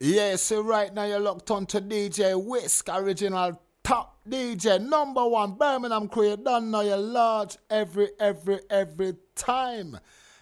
Yeah, so right now you're locked on to DJ Whisk, original top DJ, number one Birmingham crew. You don't know you're large every time.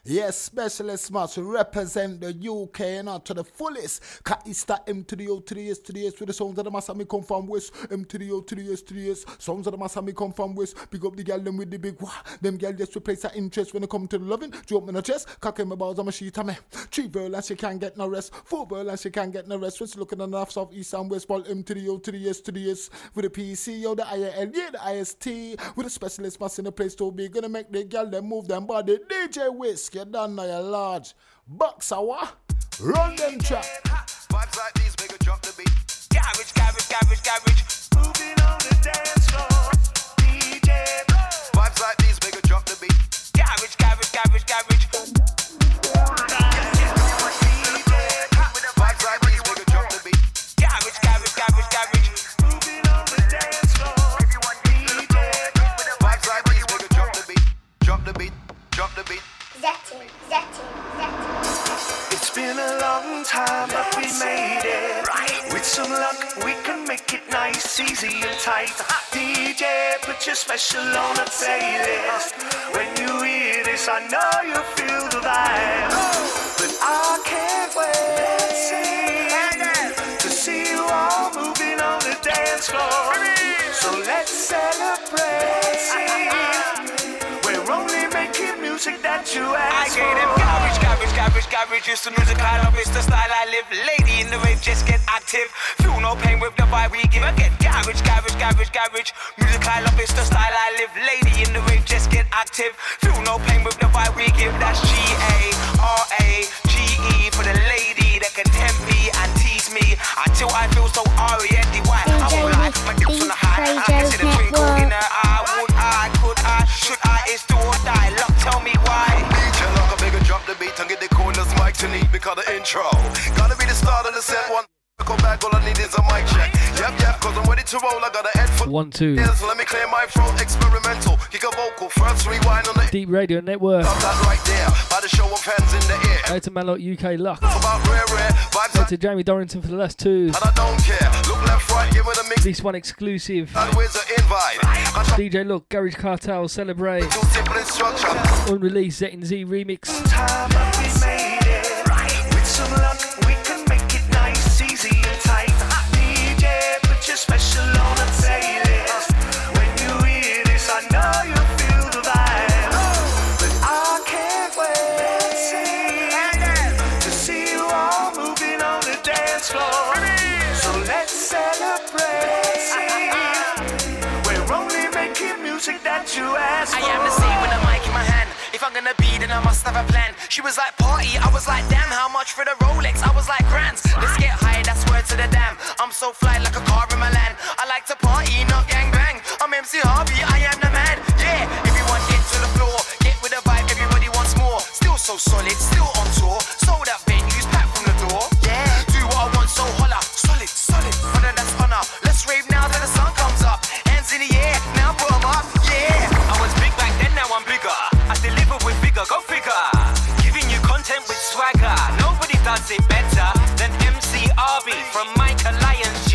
Yes, specialist must represent the UK and you know, to the fullest. Cause it's the M to the O to the S to the S with the sounds of the mass and me come from West. M to the O to the S to the S. Sounds of the mass and me come from West. Pick up the girl them with the big wah. Them girl just replace her interest when it come to the loving. Jump in the chest, cock in my balls on my sheet and me. 3 girl and she can't get no rest. 4 girl and she can't get no rest. West looking enough south, east and west. Ball M to the O to the S to the S. With the PC, yo, the IL, yeah, the IST. With the specialist must in the place to be. Gonna make the girl them move them body. DJ Whisk. You done now, you're large. Bucks a wah. Run them trap. Vibes like these make a drop the beat. Garbage, garbage, garbage, garbage. Moving on the dance floor. DJ Bro. Vibes like these make a drop the beat. Garbage, garbage, garbage, garbage. Vibes like these make a drop the beat. Garbage, garbage, garbage, garbage. Moving on the dance floor. DJ Bro. Vibes like these make a drop the beat. Drop the beat, drop the beat. It's been a long time, but we made it. Right. With some luck, we can make it nice, easy and tight. DJ, put your special on a playlist. When you hear this, I know you feel the vibe. But I can't wait to see you all moving on the dance floor. So let's celebrate. We're only making music that you ask for. I gave them garbage, garbage, garbage, garbage. Used to music, I love it's the style I live. Lady in the rave, just get active. Feel no pain with the vibe we give. I get garbage, garbage, garbage, garbage. Music, I love it's the style I live. Lady in the rave, just get active. Feel no pain with the vibe we give. That's GARAGE for the lady that can tempt me and tease me until I feel so R-E-N-D-Y. I won't lie, my dick's on the high. I can see the twinkle in her eye. Would I, could I, should I? It's do or die. Love, tell me why. DJ Locker, bigger drop the beat and get the corners mic to need because the intro. Gotta be the start of the set one. Go back, all I need is a mic check. Yep, yep, cause I'm ready to roll. I got a head for 1, 2. So let me clear my throat. Experimental, kick a vocal. First rewind on the Deep Radio Network. Stop that right there. By the show of hands in the air. Go to Malot UK Luck. About rare. Go to Jamie Dorrington for the last 2. And I don't care. Look left, right, give it a mix. This one exclusive. And where's the invite? DJ Look, Garage Cartel, Celebrate. Unreleased Z&Z remix. Time we made it. Right. With some luck, we can make it nice, easy and tight. DJ, put your special on and say it. When you hear this, I know you feel the vibe. But I can't wait to see you all moving on the dance floor. So let's celebrate. We're only making music that you ask for. I am the same with a mic in my hand. If I'm gonna be, then I must have a plan. She was like, party, I was like, damn, how much for the Rolex? I was like, grands. Let's get high, that's word to the damn. I'm so fly like a car in my land. I like to party, not gangbang. I'm MC Harvey, I am the man. Yeah, everyone get to the floor. Get with the vibe, everybody wants more. Still so solid, still on tour. Sold out venues, packed from the door. Yeah, do what I want, so holla. Solid, solid, brother, that's honor. Let's rave now that the sun comes up. Hands in the air, now put them up, yeah. I was big back then, now I'm bigger. I deliver with vigor, go figure. Giving you content with swagger. Nobody does it better than MC Harvey from Michael Lyons G.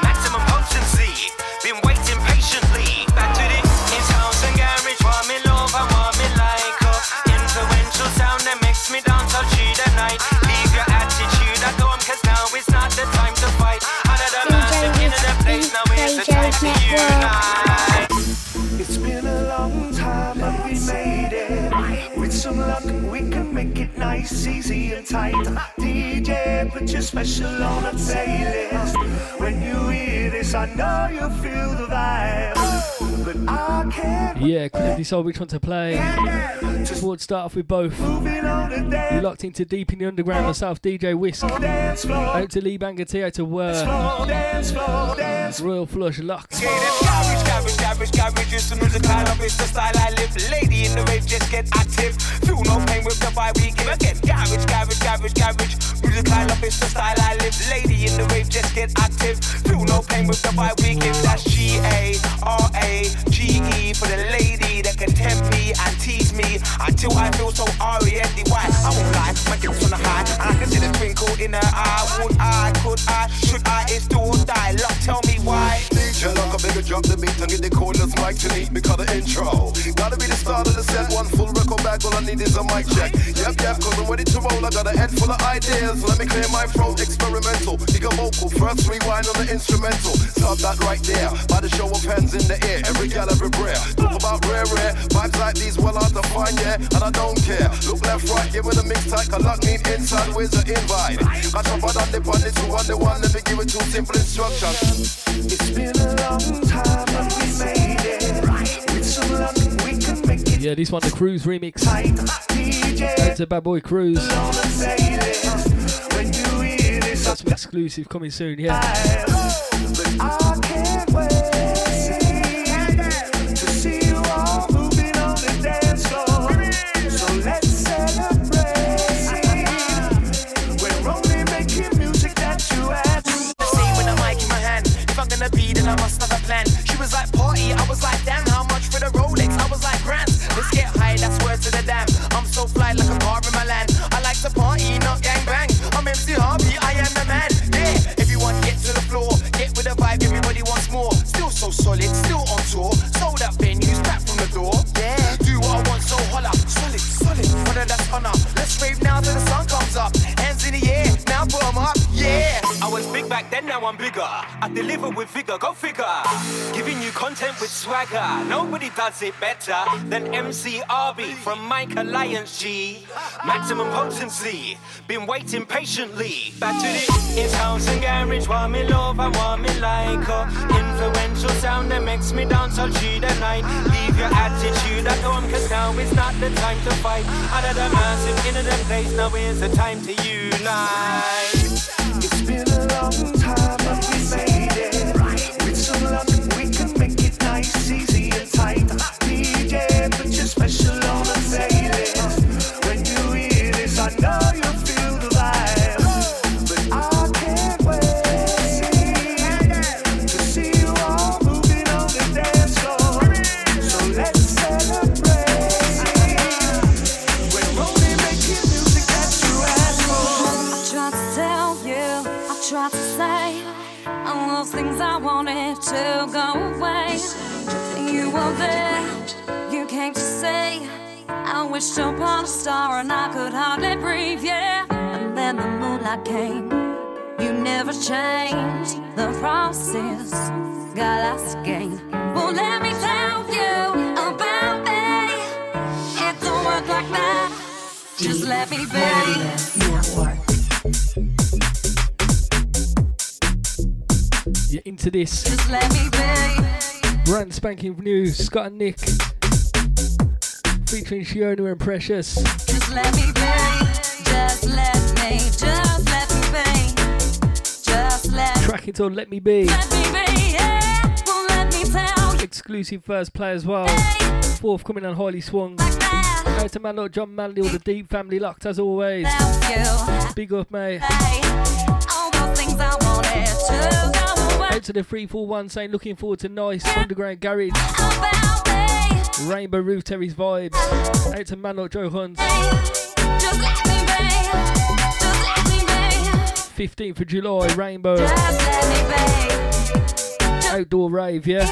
Maximum potency, been waiting patiently. Back to the in-house and garage, warming love and warming like a influential sound that makes me dance all through the night. Leave your attitude at home, cause now it's not the time to fight. Out of the massive into the place, now is the time to unite. It's been a long time and we made it. With some luck we can make it nice, easy and tight. DJ, put your special on a playlist. When you hear this, I know you feel the vibe. But I can't. Yeah, couldn't decide which one to play. Just want to start off with both. You're locked into Deep in the Underground myself, DJ Whisk. Out to Lee Bangatio to Word. Royal Flush Luck. Music, I love it's the style I live. Lady in the rave, just get active. Feel no pain with the vibe we give. Again, garbage, garbage, garbage, garbage. Music I love, it's the style I live. Lady in the rave, just get active. Feel no pain with the vibe we give. That's G-A-R-A-G-E for the lady that can tempt me and tease me until I feel so R-E-N-D-Y. I won't lie, my dick's on a high, and I can see the twinkle in her eye. Would I, could I, should I, it's do or die. Love, tell me why. DJ Locker, baby, drop the beat and get the chorus mic to me because the intro gotta be the start of the set. One full record back, all I need is a mic check. Yep, cause I'm ready to roll, I got a head full of ideas. Let me clear my throat, experimental. Dig a vocal, first rewind on the instrumental. Stop that right there, by the show of hands in the air. Every gal, every prayer, talk about rare. Vibes like these well hard to find, yeah, and I don't care. Look left, right, give it a mix tight, cause luck need inside, where's the invite? I jump on the one, it's on the one, let me give it two simple instructions. It's been a long time, but we made it. With some luck, we can make it. Yeah, this one, the Cruise remix. It's a bad boy Cruise. That's some exclusive coming soon, yeah. I can't wait to see you all moving on the dance floor. So let's celebrate. We're only making music that you ask. I say with a mic in my hand, if I'm gonna be, then I must have a plan. She was like, party, I was like, damn, how much for the Rolex? I was like, grand. Let's get high, that's words to the damn. I'm so fly like a car in my land. I like to party, not gang bang. I'm MC Harvey, I am the man. Yeah, everyone get to the floor. Get with the vibe, everybody wants more. Still so solid, still on tour. Sold out venues, back from the door. Yeah, do what I want, so holla. Solid, whether that's honor. Let's rave now till the sun comes up. Hands in the air, now put 'em up, yeah. I was big back then, now I'm bigger. I deliver with vigor, go figure. Giving you content with swagger. Nobody does it better than MC Arby from Micah Lyons G. Maximum potency, been waiting patiently. Back to this. It's house and garage, want me love, I want me like her. Influential sound that makes me dance all through the night. Leave your attitude at home, cause now it's not the time to fight. Out of the massive, into the place, now is the time to unite. It's been a long time, but we made it. With some luck, we can make it nice, easy and tight. DJ, put your special on the playlist. When you hear this, I know you'll feel the vibe. But I can't wait to see you all moving on the dance floor. So let's celebrate. We're only making music that you ask for. I tried to tell you, I tried to say all those things I wanted to go away. You were there. Can't you say I wished upon a star and I could hardly breathe, yeah. And then the moonlight came. You never changed the process. Got us again. Well, let me tell you about me. It don't work like that. Just let me be. You're into this. Just let me be. Brand spanking new Scott and Nick. Featuring Shiona and Precious. Just let me be, just let me, just let me be, just let me. Track it on Let Me Be. Let me be, yeah, won't let me tell. Exclusive first play as well. Hey. Fourth coming on highly swung. Go to my Lord John Manley, all the deep family locked as always. Big up, mate. Hey. All the things I wanted to go away. Out to the 341 saying looking forward to Noise Underground Garage. Rainbow Roof Terry's vibes. Out to Manlock Joe Hunt. 15th of July, Rainbow. Outdoor rave, yeah.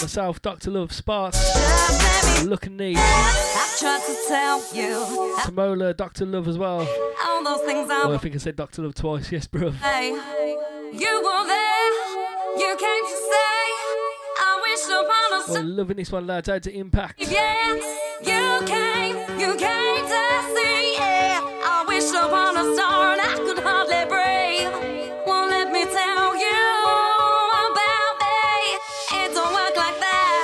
Myself, Dr. Love, Sparks. Look and Need. Samola, Dr. Love as well. Oh, I think I said Dr. Love twice, yes, bruv. You were there, you came to say. We're loving this one, lads. Out to Impact. Yes, you came to see. Yeah, I wish upon a star and I could hardly breathe. Won't let me tell you about me. It don't work like that.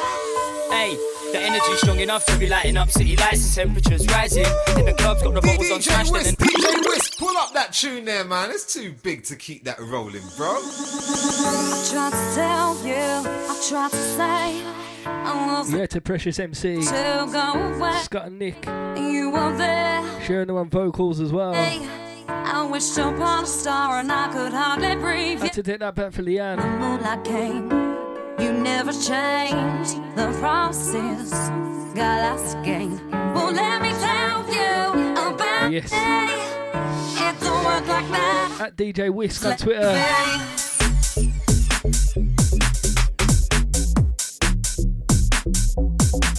Hey, the energy's strong enough to be lighting up city lights and temperatures rising. In the club's got the bottles on trash. DJ Whisk, pull up that tune there, man. It's too big to keep that rolling, bro. I tried to tell you, I tried to say I was yeah, to Precious MC, Scott and Nick, you were there, sharing them on vocals as well. Hey. I wished upon a star and I could hardly breathe. Had to take that back for Leanne. The moonlight came, you never changed. The promises got lost again. Well, let me tell you about yes. It. It don't work like that. At DJ Whisk on Twitter.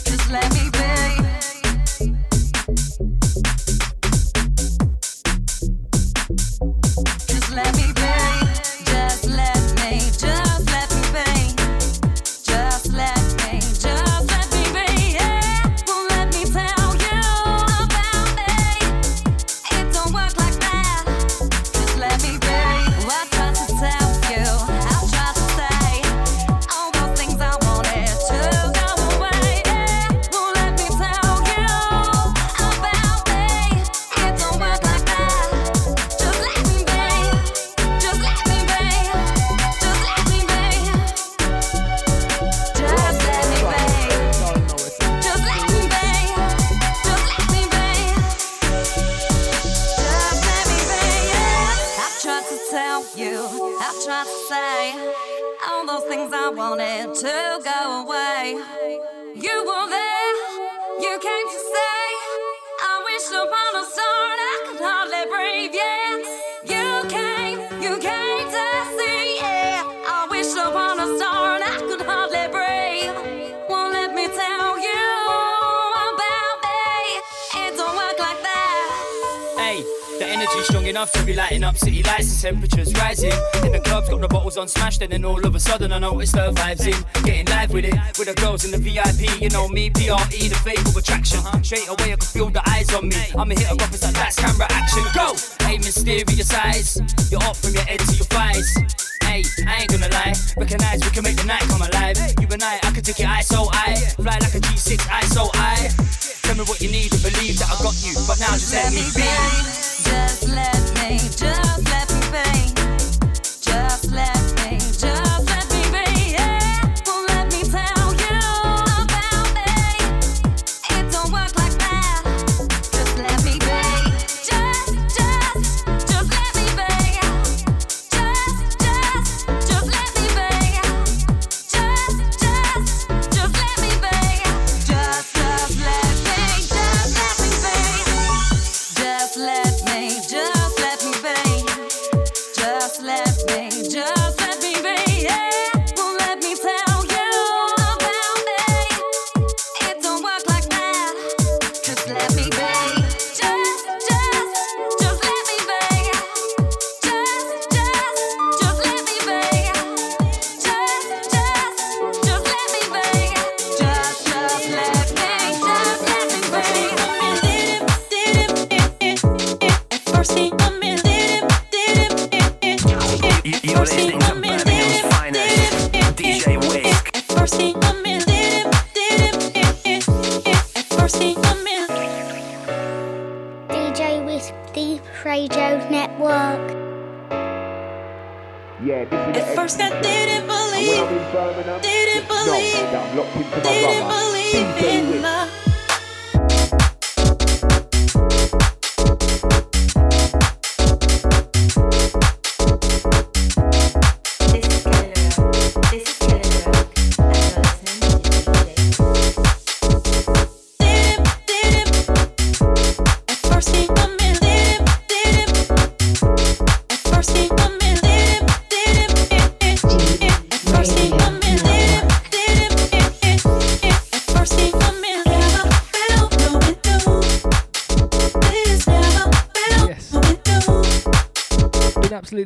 Just let me be. And then all of a sudden I noticed her vibes in, getting live with it, with the girls in the VIP. You know me, PRE, the fate of attraction. Straight away I could feel the eyes on me. I'm a hitter up, it's like that's camera action. Go! Hey, mysterious eyes, you're up from your head to your thighs. Hey, I ain't gonna lie, recognize we can make the night come alive. You and I could take it eye so eye, fly like a G6 eye so eye. Tell me what you need and believe that I got you, but now just let me be. Just let me, just let me be. Just let me. Just let me be, yeah. Won't let me tell you about me. It don't work like that. Just let me be. Just let me be. Just let me be. Just let me be. Just let me, just let me be. Just let me, just let me be. Just let me, just let me.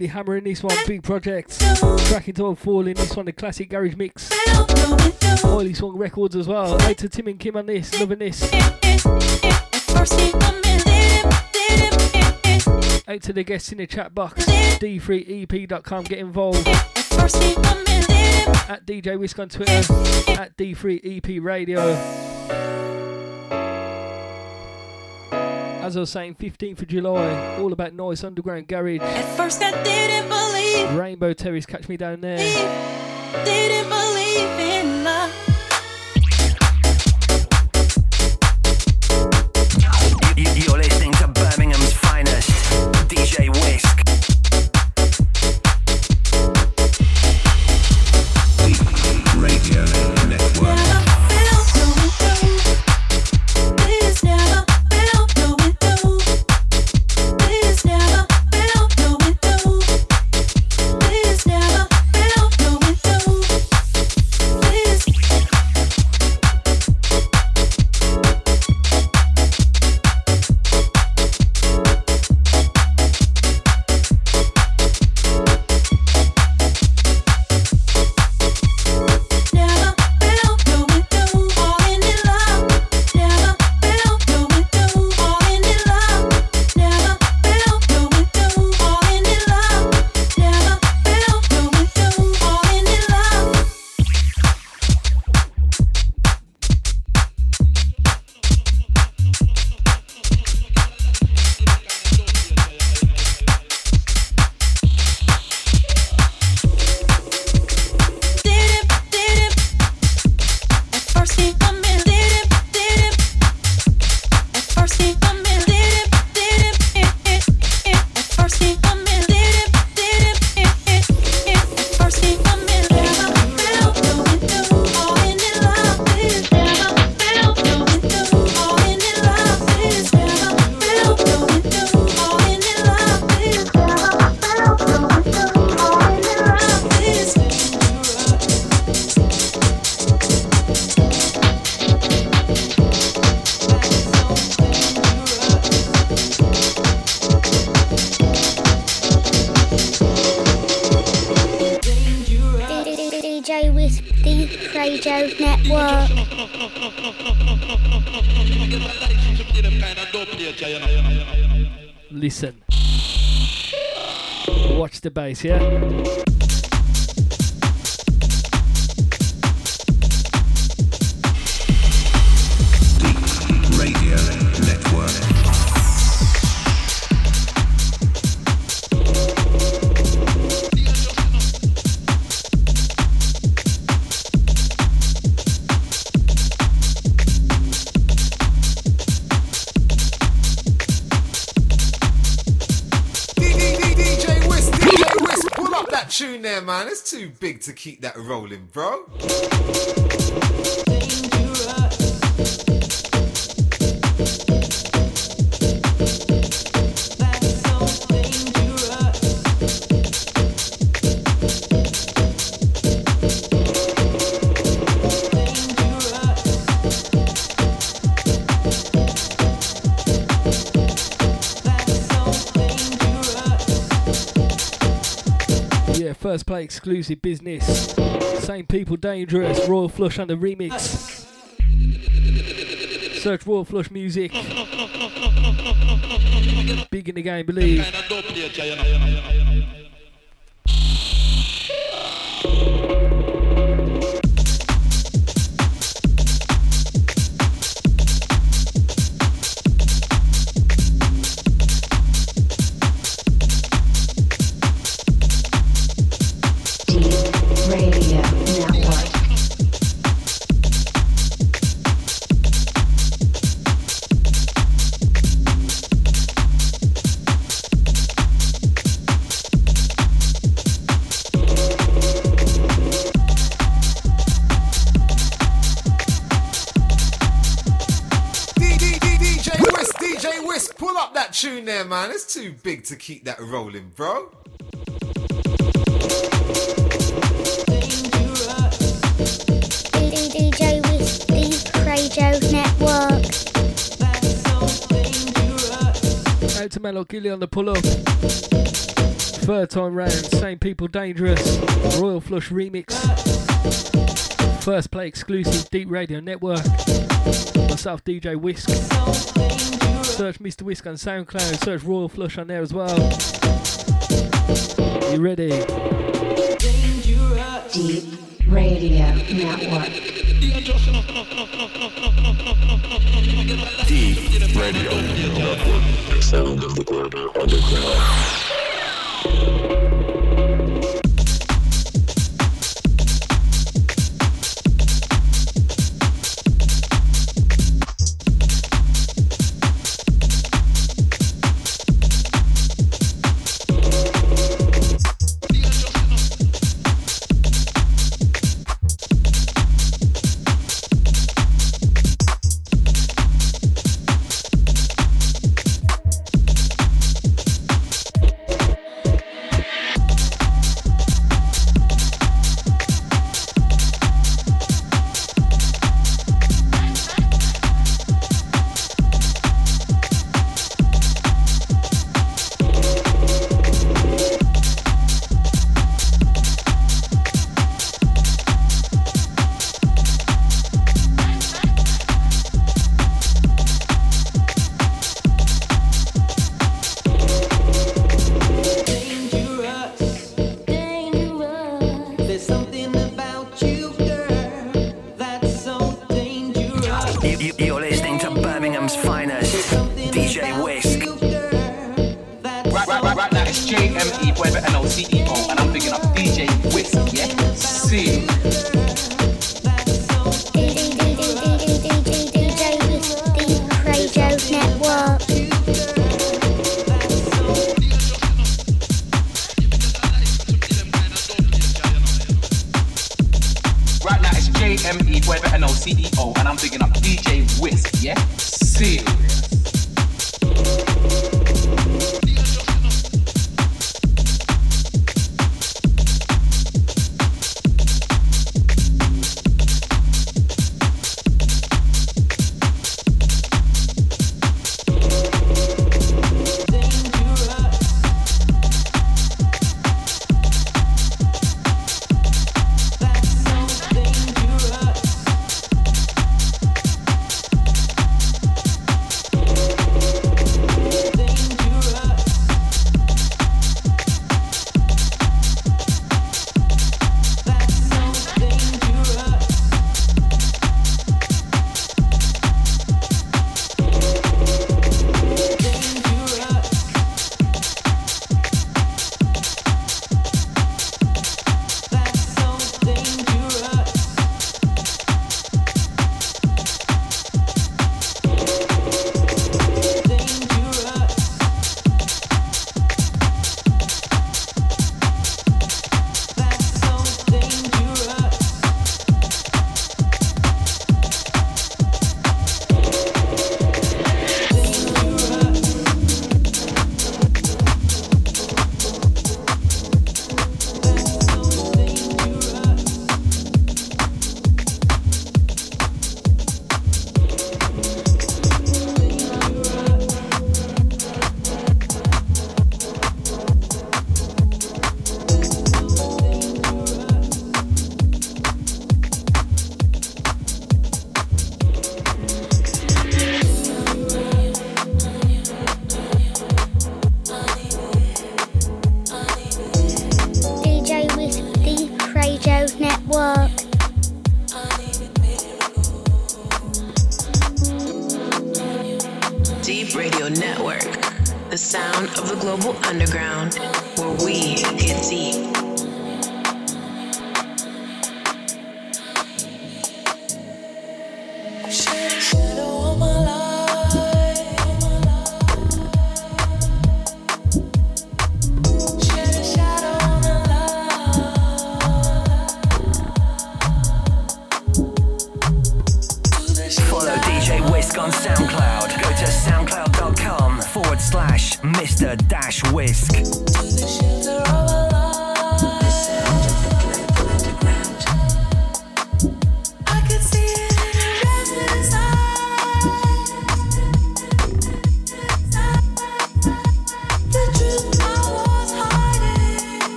Hammering this one, big project. Tracking to Falling, this one, the classic garage mix. Oily Song Records as well. Right to Tim and Kim on this, loving this. Out to the guests in the chat box, D3EP.com, get involved. At DJ Whisk on Twitter, at D3EP Radio. as I was saying, 15th of July, all about Noise Underground Garage. At first I didn't believe. Rainbow Terrace, catch me down there. Didn't believe in love. You're listening to Birmingham's finest, DJ Whisk. Listen. Watch the bass, yeah? D3EP Radio Network. There, man, it's too big to keep that rolling, bro. First play exclusive business. Same people, dangerous. Royal Flush under remix. Search Royal Flush music. Big in the game, believe. Man, it's too big to keep that rolling, bro. DJ with the Radio Network. Out to Melo Gilly on the pull-up. Third time round, same people, dangerous. Royal Flush remix. First play exclusive, Deep Radio Network. Myself, DJ Whisk. Search Mr. Whisk on SoundCloud, search Royal Flush on there as well. You ready? Deep Radio Network.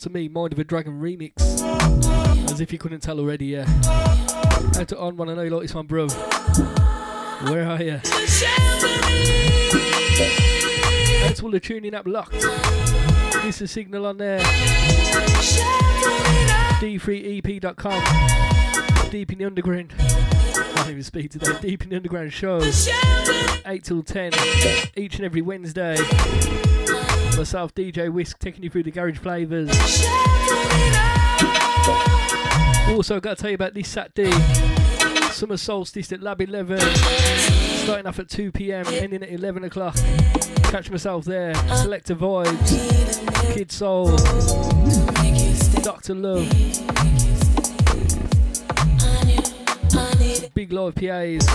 To me, Mind of a Dragon remix. As if you couldn't tell already, yeah. Out to On One, I know you like this one, bro. Where are you? That's all the tuning up luck. It's a signal on there. D3EP.com. Deep in the Underground. I can't even speak today. Deep in the Underground show, 8 till 10, each and every Wednesday. Myself, DJ Whisk, taking you through the garage flavours. Also, got to tell you about this Saturday, Summer Solstice at Lab 11, starting off at 2 p.m, ending at 11 o'clock. Catch myself there, Selector Vibes, Kid Soul, Dr. Love. Big live PAs,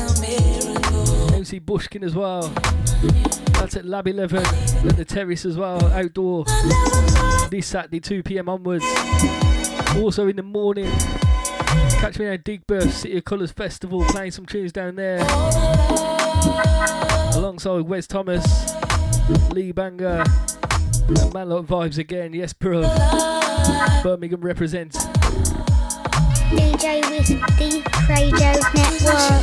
MC Bushkin as well. That's at Lab 11 at the terrace as well, outdoor, this Saturday 2 p.m. onwards. Also in the morning, catch me at Digbirth City of Colours Festival, playing some tunes down there alongside Wes Thomas, Lee Banger, and Man Like Vibes again. Yes, bro, Birmingham represents. DJ with the Radio Network.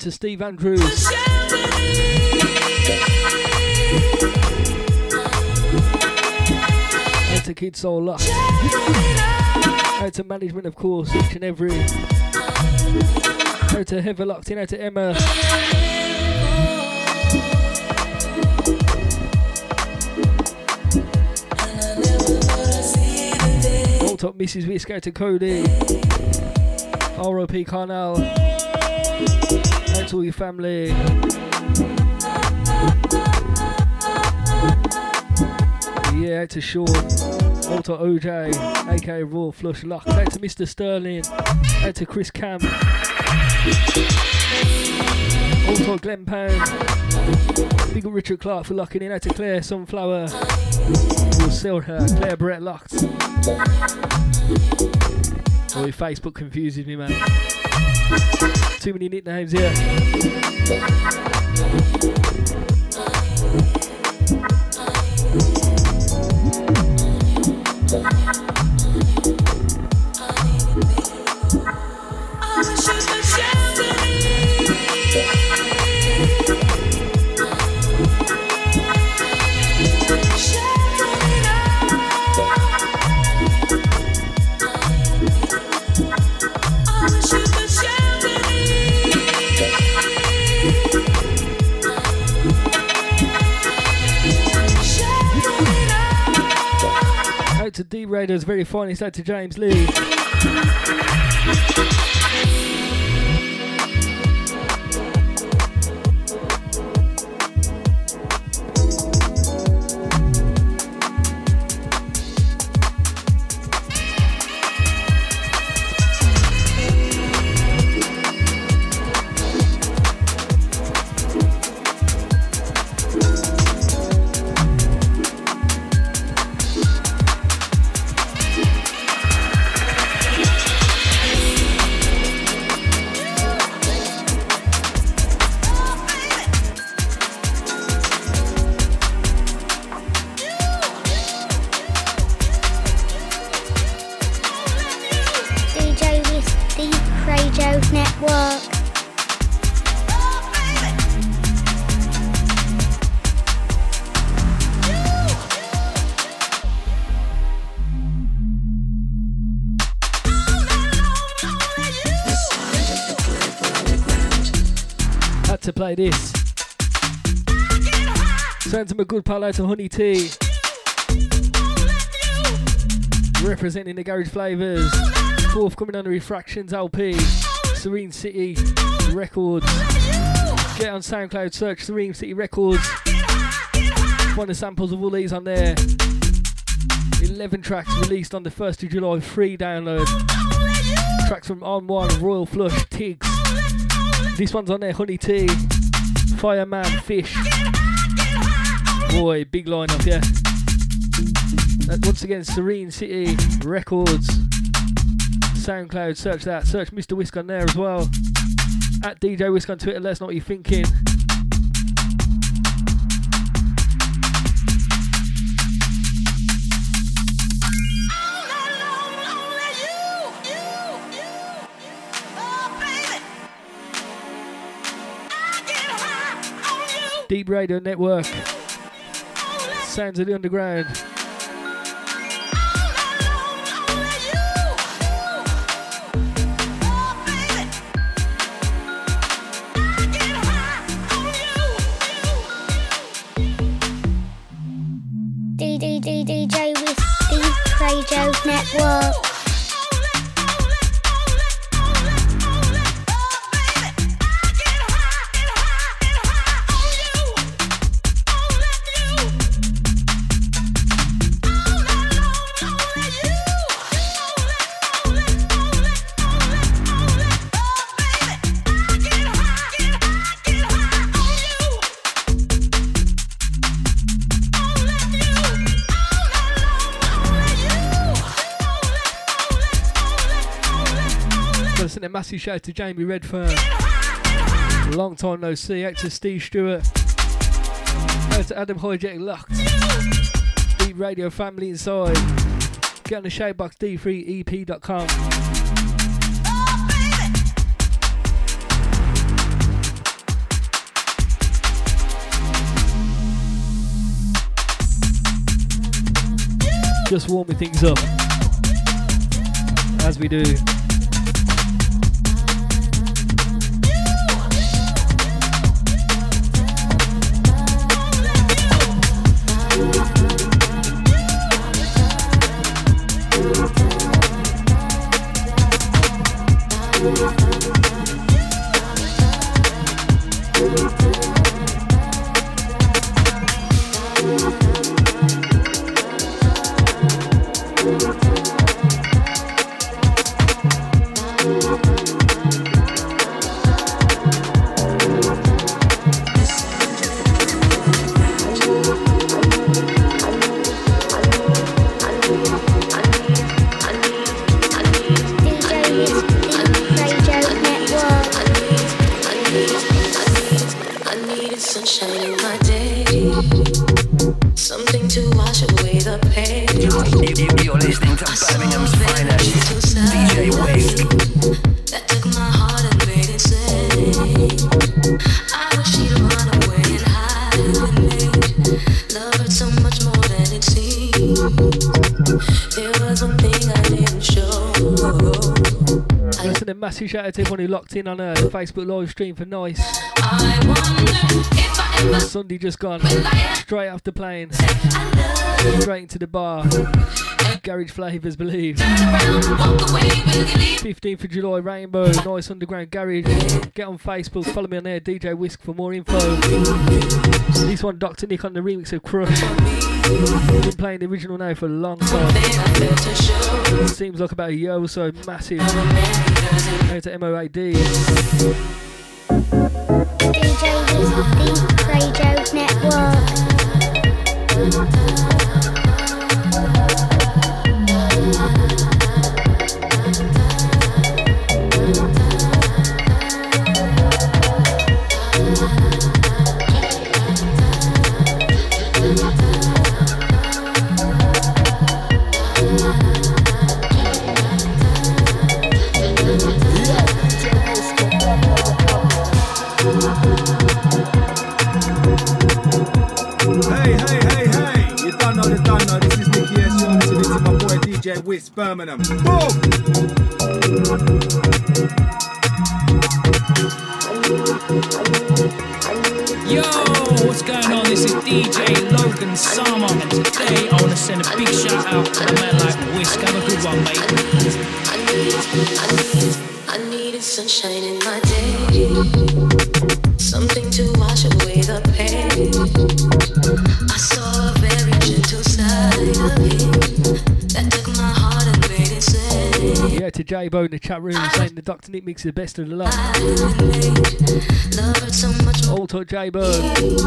To Steve Andrews, out to Kid Soul Luck, out to management, of course, each and every, out to Heather Locked In, out to Emma, all top Mrs. Whisk, out to Cody, R.O.P. Carnell. Out to all your family. Yeah, out to Sean. Out to OJ, aka Royal Flush Luck. Out to Mr. Sterling. Out to Chris Camp. Out to Glenn Pound. Big up Richard Clark for locking in. Out to Claire Sunflower. We'll sell her. Claire Brett Locked. Oh, your Facebook confuses me, man. Too many nicknames here. To D Raiders, very finest, out to James Lee. Play this. Send him a good pal out to Honey T. Representing the Garage Flavours. Forthcoming on the Refractions LP. Serene City Records. Get on SoundCloud, search Serene City Records. Find the samples of all these on there. 11 tracks released on the 1st of July, free download. Tracks from On One, Royal Flush, Tiggs. This one's on there, Honey T, Fireman, Fish. Boy, big lineup, yeah. That, once again, Serene City Records. SoundCloud, search that. Search Mr. Whisk on there as well. At DJ Whisk on Twitter, let us know what you're thinking. Deep Radio Network, Sounds of the Underground. DJ with Deep Radio Network. Massive shout out to Jamie Redfern. Long time no see. Out to Steve Stewart. Out to Adam Hijack Locked. Deep Radio family inside. Get on the shout box, D3EP.com. Just warming things up as we do. Massive shout out to everyone who locked in on a Facebook live stream for Nice. Sunday just gone. Straight after playing. Straight into the bar. Garage Flavors, Believe. 15th of July, Rainbow, Noise Underground Garage. Get on Facebook, follow me on there, DJ Whisk, for more info. This one, Dr. Nick on the remix of Crush. Been playing the original now for a long time. Seems like about a year or so, massive. Out to MOAD. DJ Whisk, Radio Network. With Birmingham. Yo, what's going on? This is DJ Logan Sama, and today I want to send a big shout out to a man like Whisk. Have a good one, mate. I needed sunshine in my day, something to wash away the pain. I saw a very gentle side of him. Yeah, to J-Bo in the chat room saying the Dr. Nick mix is the best of the lot. All to J-Bo,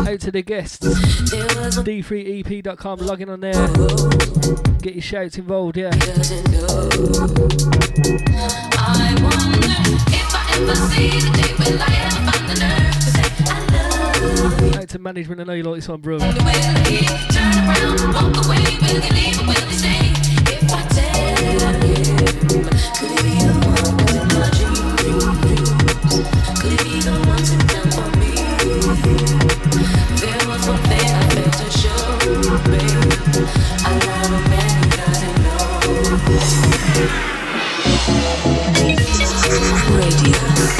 out to the guests. D3EP.com, log in on there. Get your shouts involved, yeah. I wonder if I ever see the day when I ever find the nerve to say I love you. Out to management, I know you like this one, bro. Turn around, walk away, will you leave or will you stay? If I tell you, could it be the one that's in my dreams? Could it be the one that's done for me? There was one thing I meant to show you, babe. I love a man who doesn't know. Radio Network.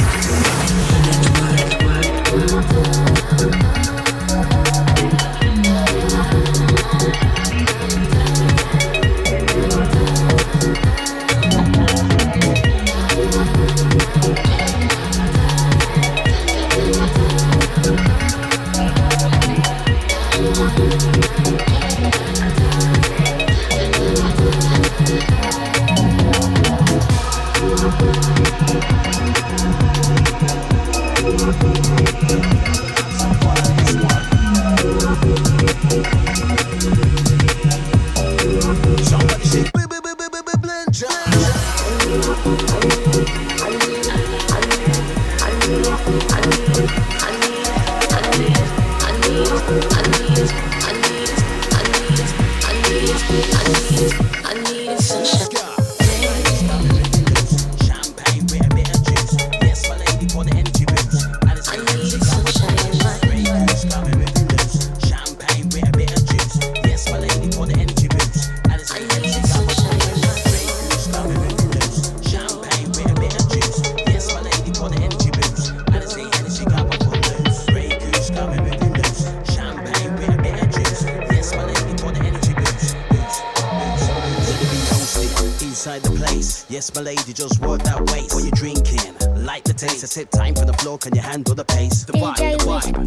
Sip time for the floor, can you handle the pace? The vibe,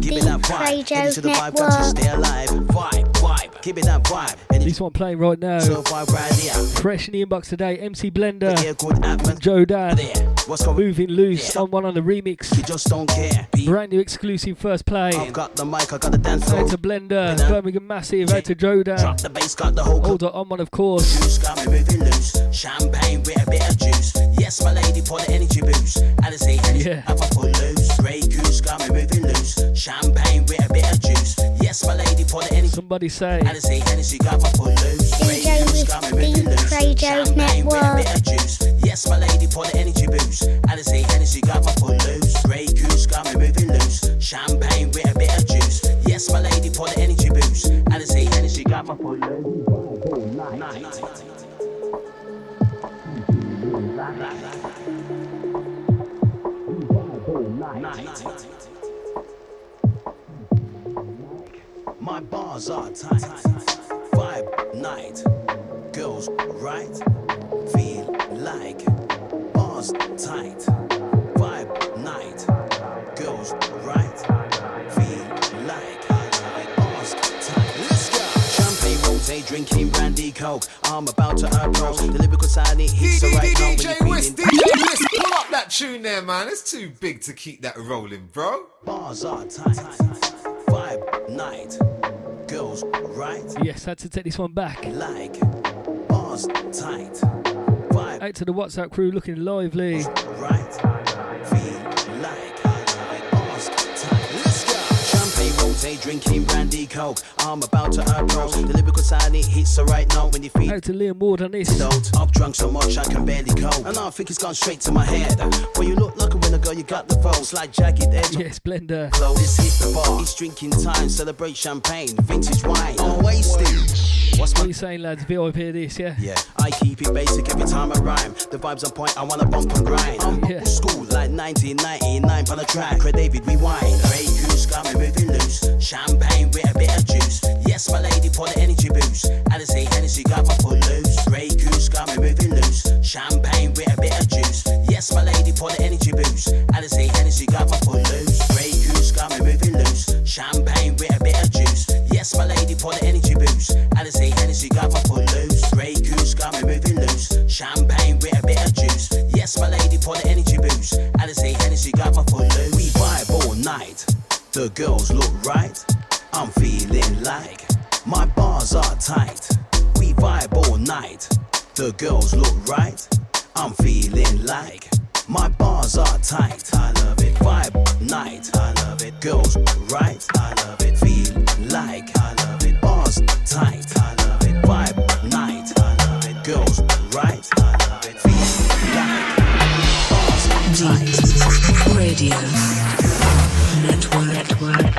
DJ the vibe, give me that vibe. Into the vibe, got to stay alive. Vibe, vibe, give me that vibe. Energy. This one playing right now. So vibe right here. Fresh in the inbox today, MC Blender, Joe Dan, Moving Loose, on one on the remix. You just don't care. Brand new exclusive first play. I've got the mic, I got the dance floor. Out to Blender, Birmingham Massive, out to Joe Dan. Drop the bass, got the whole cup. Hold on one, of course. Juice got me moving loose. Champagne with a bit of juice. Yes, my lady, for the energy boost. Alice, I've a full loose, grey goose, got me moving loose. Champagne with a bit of juice. Yes, my lady, for the energy. Somebody say. Alice, Hennessy, got my full loose. Grey goose, got me moving loose. Champagne with a bit of juice. Yes, my lady, for the energy boost. Alice, Hennessy, got my full loose. Grey goose, got me moving loose. Champagne with a bit of juice. Yes, my lady, for the energy boost. Alice, Hennessy, got my full loose. Night. Night. My bars are tight. Vibe night. Girls right. Feel like bars tight. Vibe night. Girls right. Feel like bars tight. Let's go. Champagne, rosé, drinking brandy, coke. I'm about to approach the lyrical side. It hits the right now. DJ Whisk, pull up that tune there, man. It's too big to keep that rolling, bro. Bars are tight. Vibe night. Girls right. Yes, I had to take this one back. Like bars tight. Vibe. Out to the WhatsApp crew, looking lively. Right. Feel like bars tight. Let's go. Champagne, rosé, drinking brandy, coke. I'm about to approach the lyrical side, it hits so right now when you feel. Out to Liam Ward on this. I've drunk so much I can barely go, and I think it's gone straight to my head. When you look like a winner, girl, you got the foes like jagged edge. Yes, Blender. Blow this, hit the bar. It's drinking time, celebrate champagne, vintage wine, I'm wasted. What's what you saying, lads? VIP this, yeah? Yeah, I keep it basic every time I rhyme. The vibe's on point, I wanna bump and grind. I'm old school like 1999 on a track. Craig David, rewind. Grey goose got me moving loose. Champagne with a bit of juice. Yes, my lady, pour the energy boost. Alice, Hennessy, got my full loose. Grey goose, got me moving loose. Champagne with a bit of juice. Yes, my lady, pour the energy boost. Alice, Hennessy, got my full loose. Grey goose, got me moving loose. Champagne with a bit of juice. Yes, my lady, pour the energy boost. Alice, Hennessy, got my full loose. Grey goose, got me moving loose. Champagne with a bit of juice. The girls look right, I'm feeling like my bars are tight, we vibe all night. The girls look right, I'm feeling like my bars are tight. I love it, vibe night. I love it, girls right. I love it, feel like I love it, bars tight. I love it, vibe night. I love it, girls right. I love it, feel like bars tight. Radio Network. Network.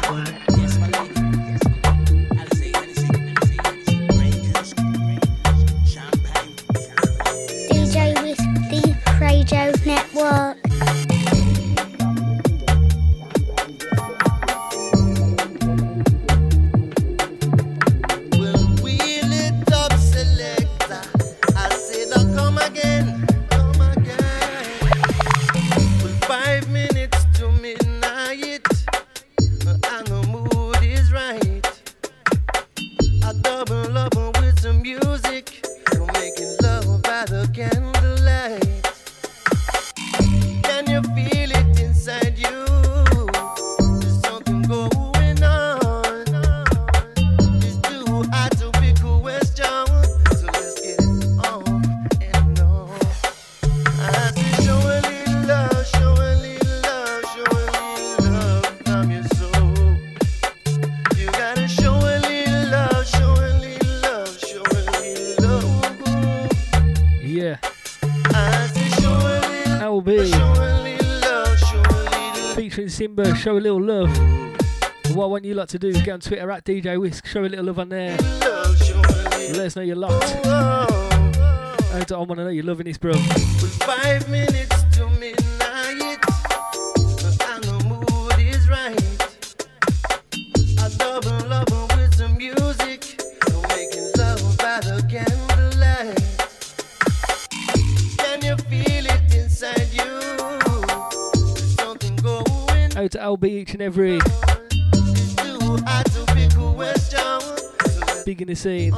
Simba, show a little love. What I want you lot to do is get on Twitter at DJ Whisk, show a little love on there. Let us know you're locked. I don't want to know you're loving this, bro. 5 minutes to midnight, and the mood is right. I double up with some music, making love by the candlelight. Can you feel it inside you? Out to LB each and every. Big in the scene.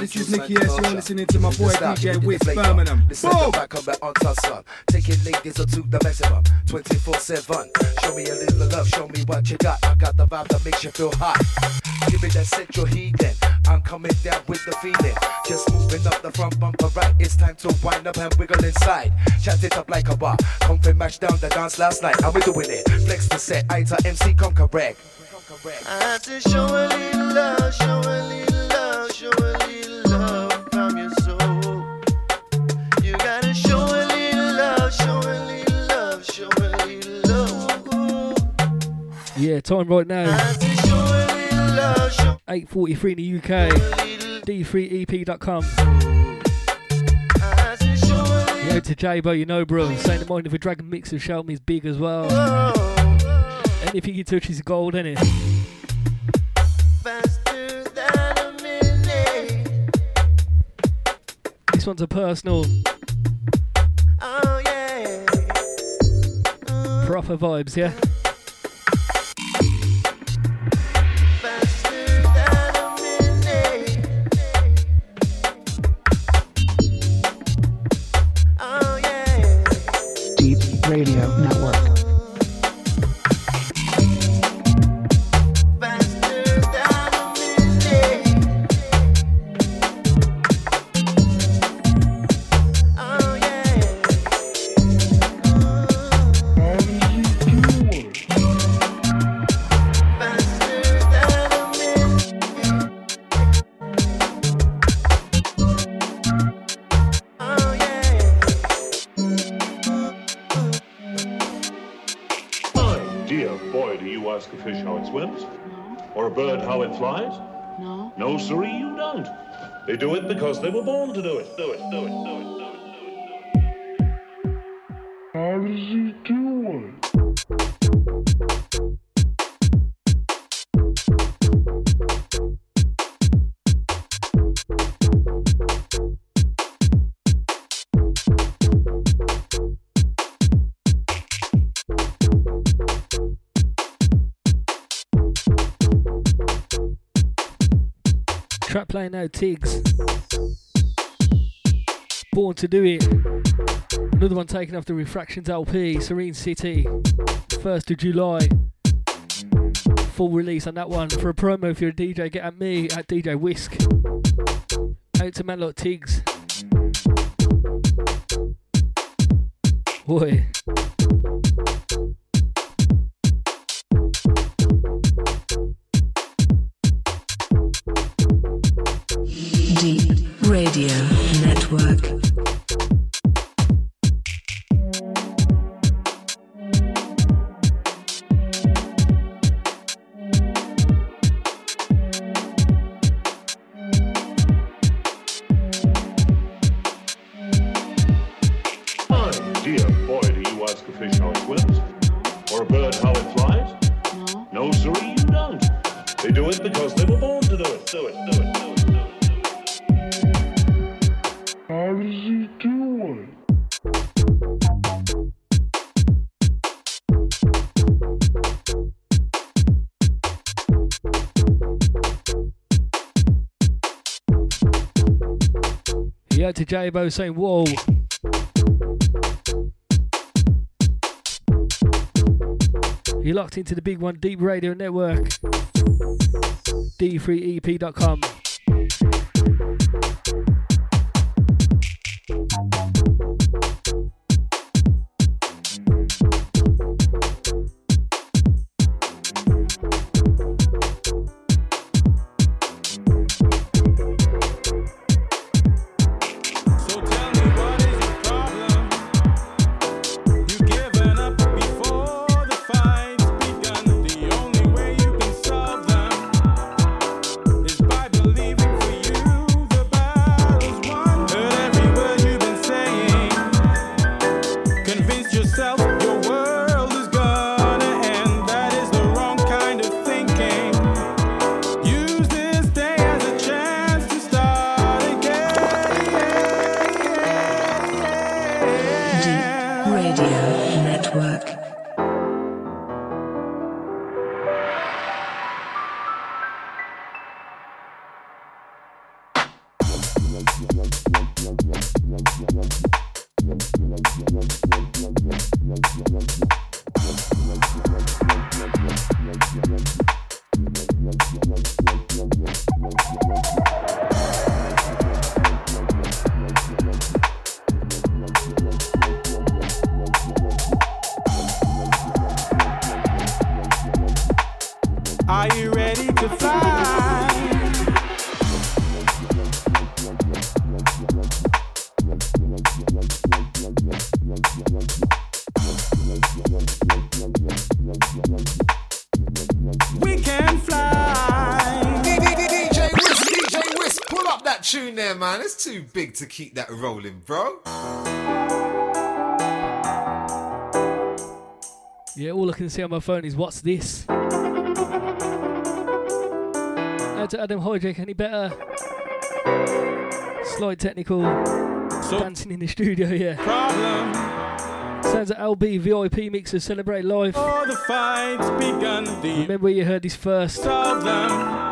This is Nicky S, you're listening to my boy DJ Whiz Birmingham. Boom! Take it ladies or two the maximum, 24-7. Show me a little love, show me what you got. I got the vibe that makes you feel hot. Give me that central heating, I'm coming down with the feeling. Just moving up the front bumper right, it's time to wind up and wiggle inside. Chat it up like a bar, come and mash down the dance last night. How we doing it? Flex the set, I to MC, come correct. I said show a little love, show a little love, show a little love from your soul. You gotta show a little love, show a little love, show a little love. Yeah, time right now. 8:43 in the UK. D3EP.com. Yo to Jabo, you know bro. Saying the mind of a dragon mix of Shelby is big as well. Whoa. Anything you touch is gold, innit? Faster than a minute. This one's a personal. Oh, yeah. Proper vibes, yeah? Oh, yeah. Deep Radio Network. No, sorry, you don't. They do it because they were born to do it. How does he do it? Track playing now, Tiggs. Born to Do It. Another one taken off the Refractions LP, Serene City, 1st of July. Full release on that one. For a promo, if you're a DJ, get at me, at DJ Whisk. Out to man like Tiggs. Boy. D3EP Radio Network. To Jabo saying, whoa. You're locked into the big one, Deep Radio Network. D3EP.com. Man, it's too big to keep that rolling, bro. Yeah, all I can see on my phone is what's this? Out to Adam Hydrick, any better? Slide technical. So dancing in the studio, yeah. Problem. Sounds like LB VIP mixer, celebrate life. All the fights begun. Remember where you heard this first? Problem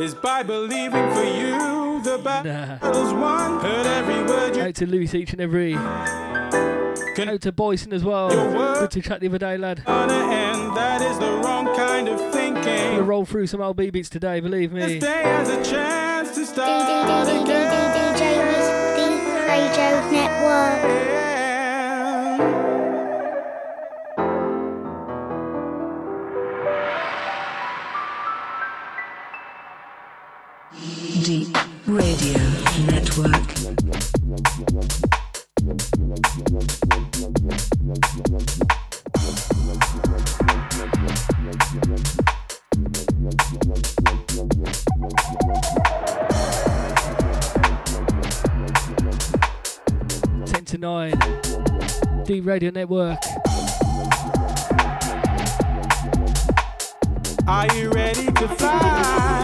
is by believing for you. The battles won. Heard every word. Out to Lewis each and every. Out to Boyson as well. Good to chat the other day, lad. And that is the wrong kind of thinking. I'm gonna roll through some LB beats today, believe me. This day has a chance to start again. DJ Whisk, Radio Network. Deep Radio Network. D3EP Radio Network. Are you ready to fly?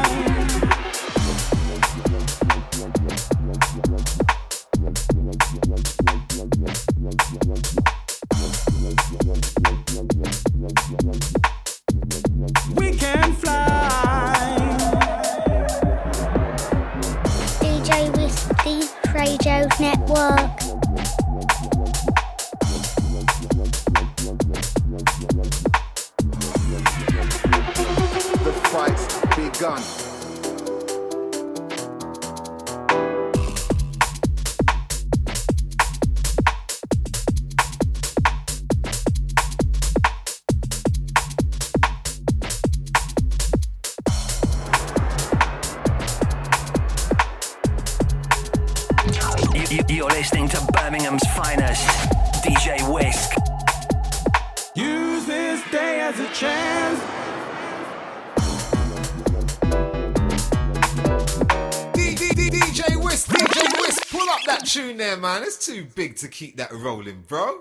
Man, it's too big to keep that rolling, bro.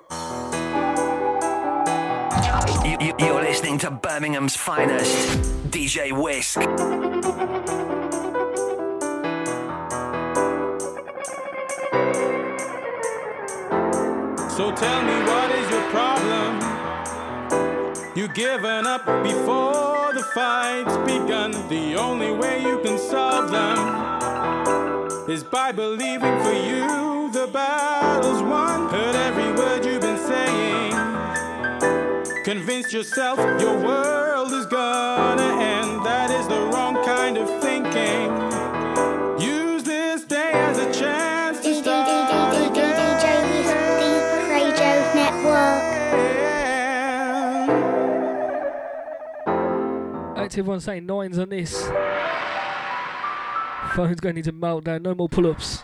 You're listening to Birmingham's finest, DJ Whisk. So tell me, what is your problem? You've given up before the fight's begun. The only way you can solve them is by believing for you. The battle's won. Heard every word you've been saying. Convince yourself your world is gonna end. That is the wrong kind of thinking. Use this day as a chance to start again. DJ Radio Network. Active one saying 9s on this. Phone's going into meltdown. No more pull-ups.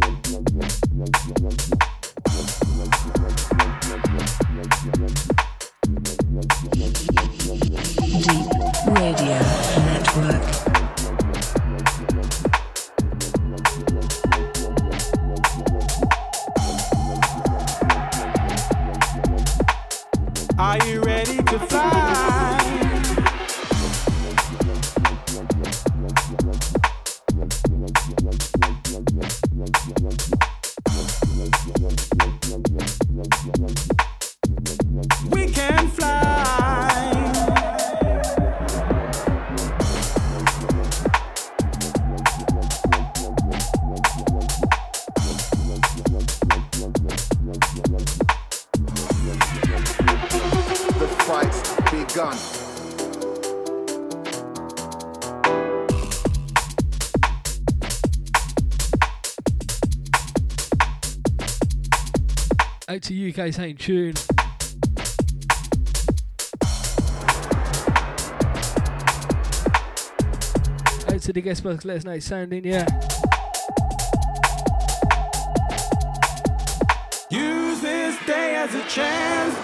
Out to UK saying tune. Out to the guest box, let us know it's sounding, yeah. Use this day as a chance.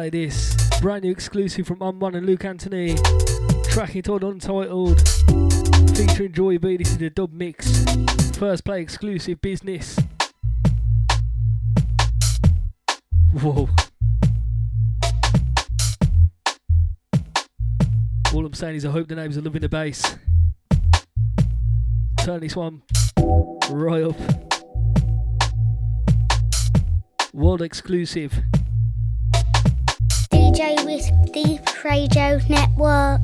play this. Brand new exclusive from M1 and Luke Anthony. Track it on Untitled. Featuring Joy B. This is the dub mix. First play exclusive business. Whoa. All I'm saying is I hope the names are loving the bass. Turn this one right up. World exclusive. DJ Whisk, D3EP Radio Network.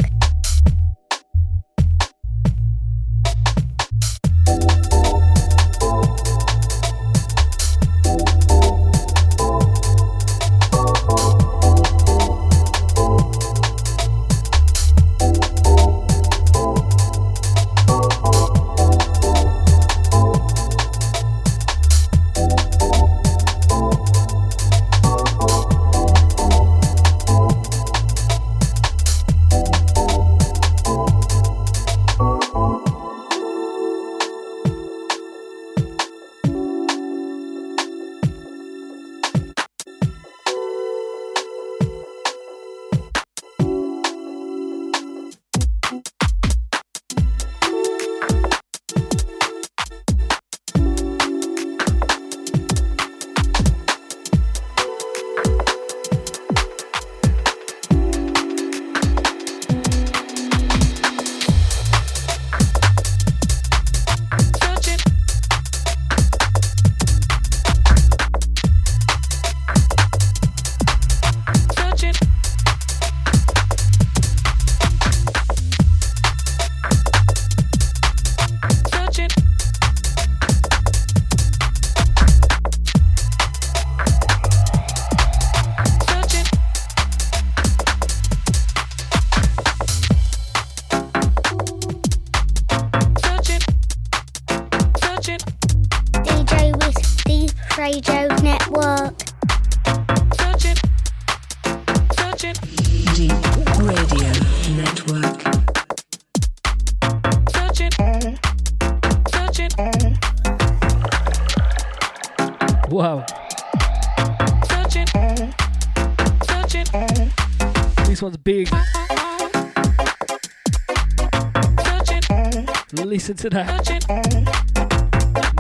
To that.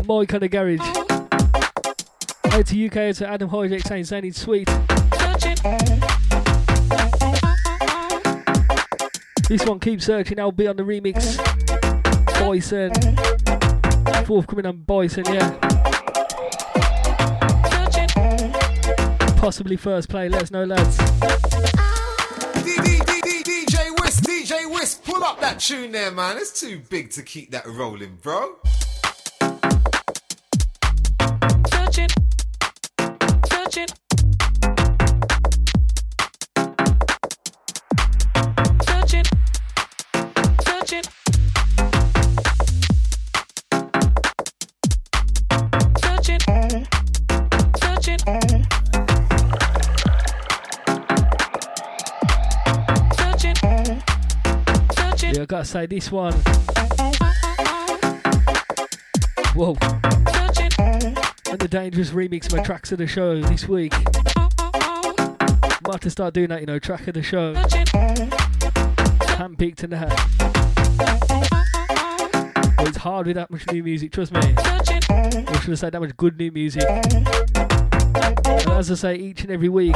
My kind of garage. Out to UK, out to Adam Hydek saying sounding sweet. This one keeps searching, I'll be on the remix. Bison. Forthcoming on Bison, yeah. Possibly first play, let us know, lads. DJ Whisk, pull up that tune there, man. It's too big to keep that rolling, bro. Gotta say this one. Whoa. And the Dangerous remix, my tracks of the show this week. Might have to start doing that, you know, track of the show. Handpicked and that. Well, it's hard with that much new music, trust me. Or should I say that much good new music. And as I say each and every week,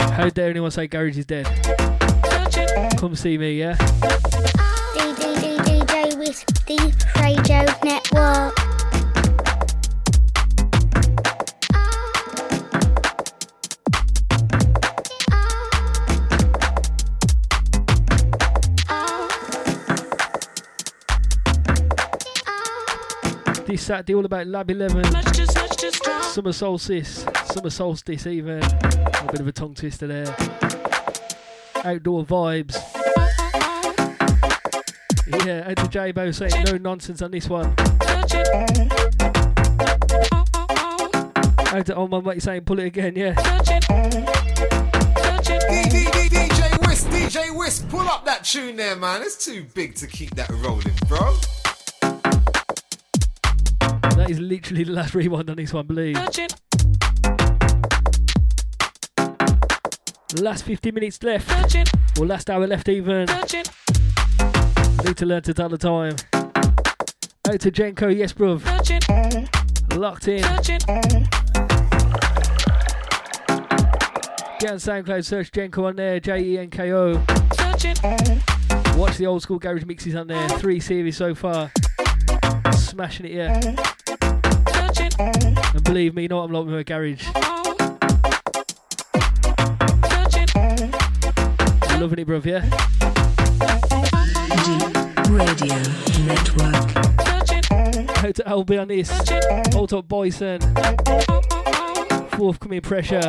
how dare anyone say garage is dead? Come see me, yeah? DJ with the Radio Network. This Saturday, all about Lab 11. Summer solstice. Summer solstice, even. A bit of a tongue twister there. Outdoor vibes. Yeah, and to J-Bo saying no nonsense on this one. And to old man mate saying pull it again, yeah. DJ Whisk, pull up that tune there, man. It's too big to keep that rolling, bro. That is literally the last rewind on this one, believe. Last 15 minutes left, or last hour left even. Need to learn to tell the time. Out to Jenko, yes bruv. Locked in. Get on SoundCloud, search Jenko on there, Jenko. Watch the old school garage mixes on there, 3 series so far. Smashing it, yeah. And believe me, you know what I'm like with my garage. Loving it, bruv, yeah? D-Radio Network. How to LB on this. Hold up, Boyson. Forthcoming pressure.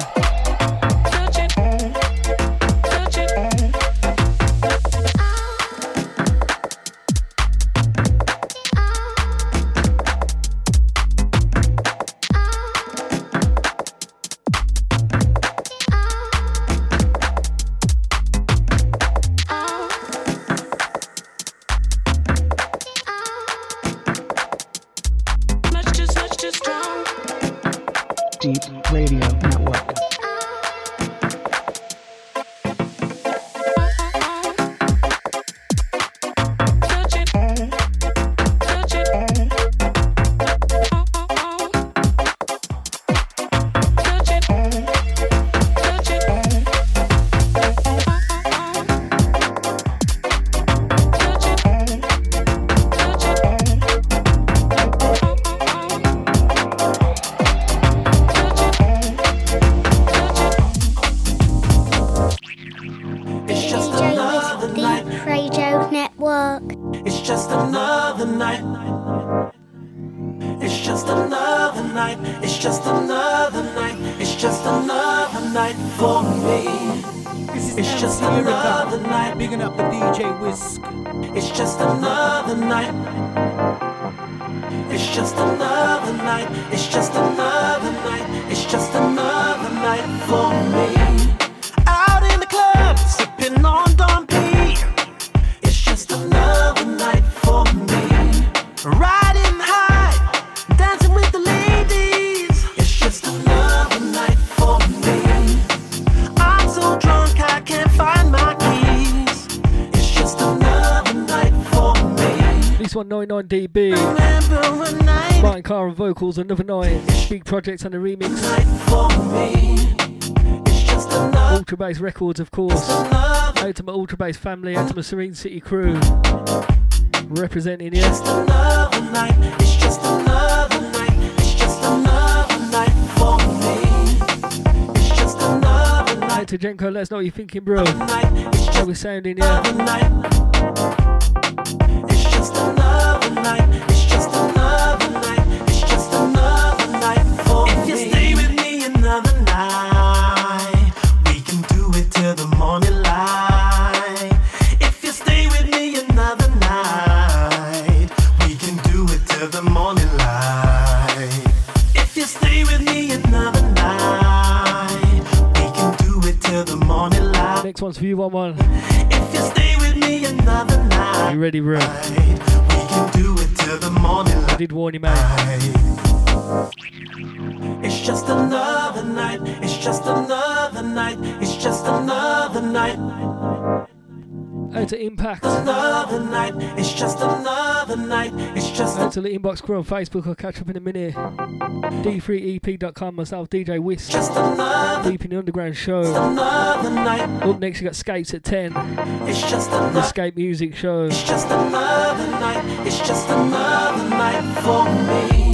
Another night, big project on the remix. It's just Ultra Bass Records, of course. Out to my Ultra Bass family, out to my Serene City crew. Representing you. It's just another night. It's just another night. It's just another night for me. It's just another night. Out to Jenko, let us know what you're thinking, bro. How we're sounding, yeah. It's just another night. It's just another night. One's for you, 1-1. If you stay with me another night, you ready, bro? We can do it till the morning. I did warn you, man. It's just another night. It's just another night. It's just another night. Out to Impact. Another night. It's just another night. It's just. Out to the inbox crew on Facebook. I'll catch up in a minute. D3EP.com, myself, DJ Whisk. Just another. Deep in the Underground Show. Just another night. Up next, you got Skates at 10. It's just another. Escape Music Show. It's just another night. It's just another night for me.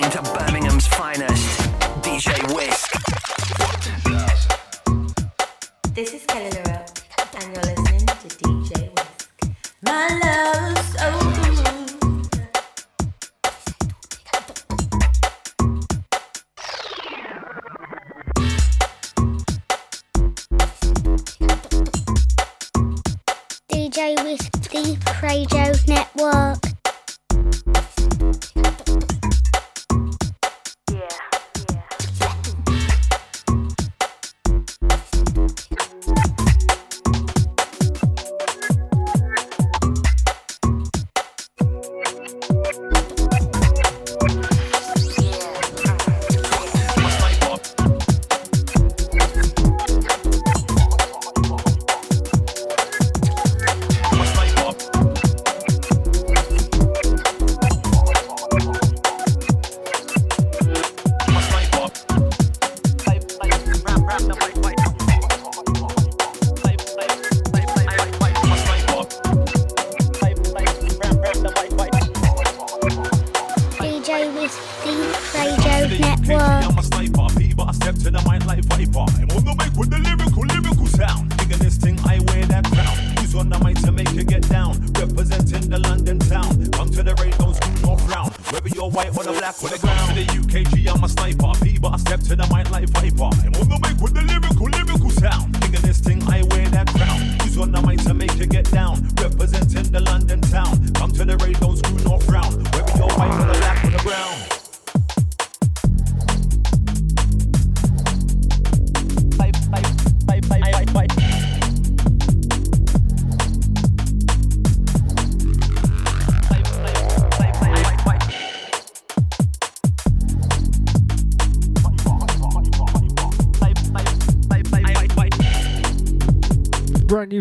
listening to Birmingham's finest, DJ Whisk. This is Kelly Leroux, and you're listening to DJ Whisk. My love's over. DJ Whisk, D3EP Radio Network.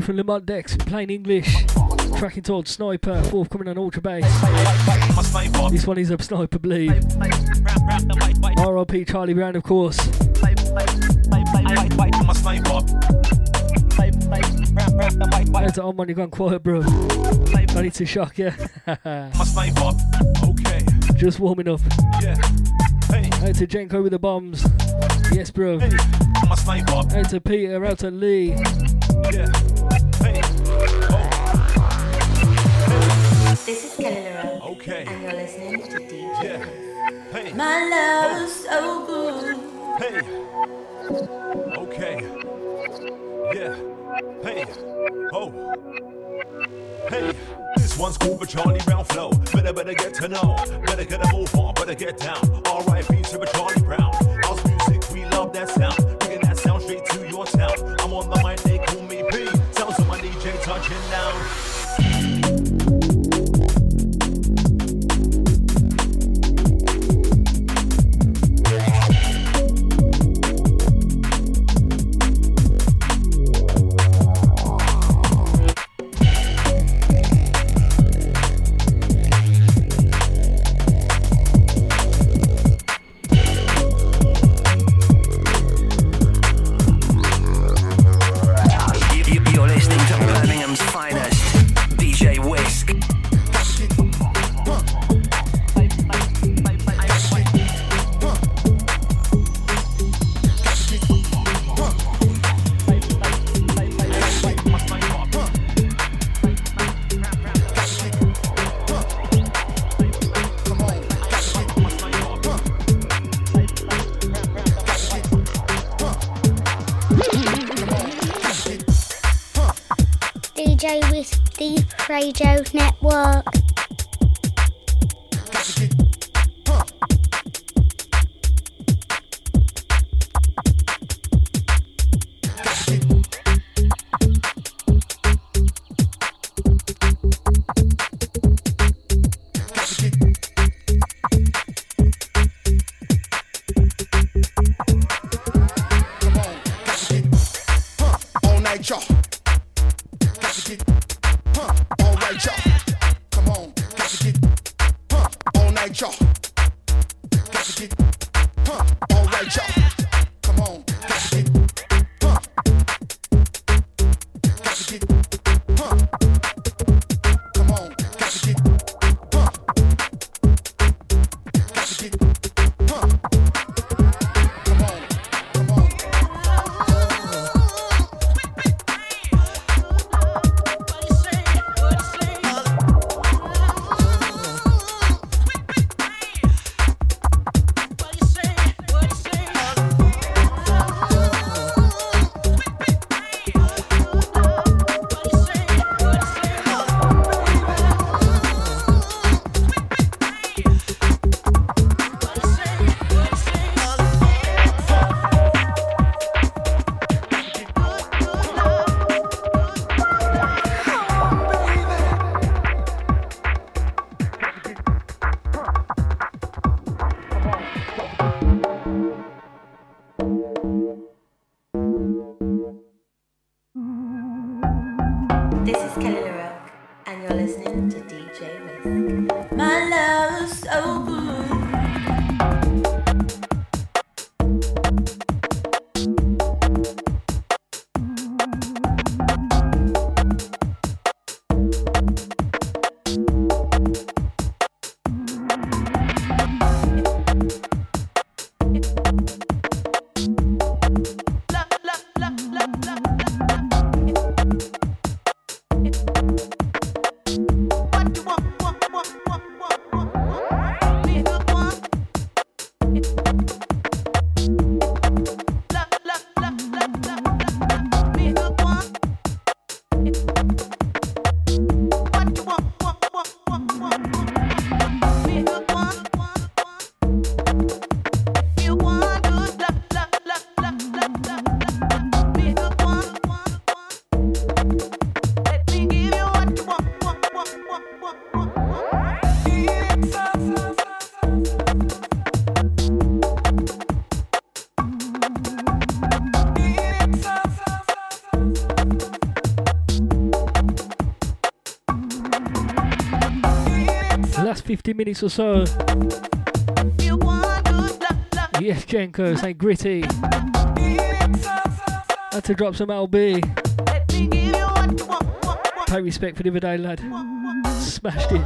From the Mud Decks, plain English, tracking towards Sniper, forthcoming on Ultra Bass. This one is a Sniper Bleed. RRP Charlie Brown, of course. That's on when you've gone quiet, bro. I need to shock, yeah. Just warming up. Out to Jenko with the bombs. Yes, bro. Out to Peter, out to Lee. This is Kelly Leroux, and you're listening to DJ. My love's so good. This one's called the Charlie Brown flow. Better get to know. Better get a move on. Better get down. R.I.P. to the Charlie Brown. House music, we love that sound. Bringing that sound straight to your town. I'm on the mic, they call me B. Sounds of my DJ touching down. Radio Network. Come on, got to get This is Kelly LaRocque, and you're listening to DJ Whisk. My love is so good. Last 50 minutes or so. Yes, Jenko, St. Gritty. Had to drop some LB. Pay respect for the other day, lad. Smashed it.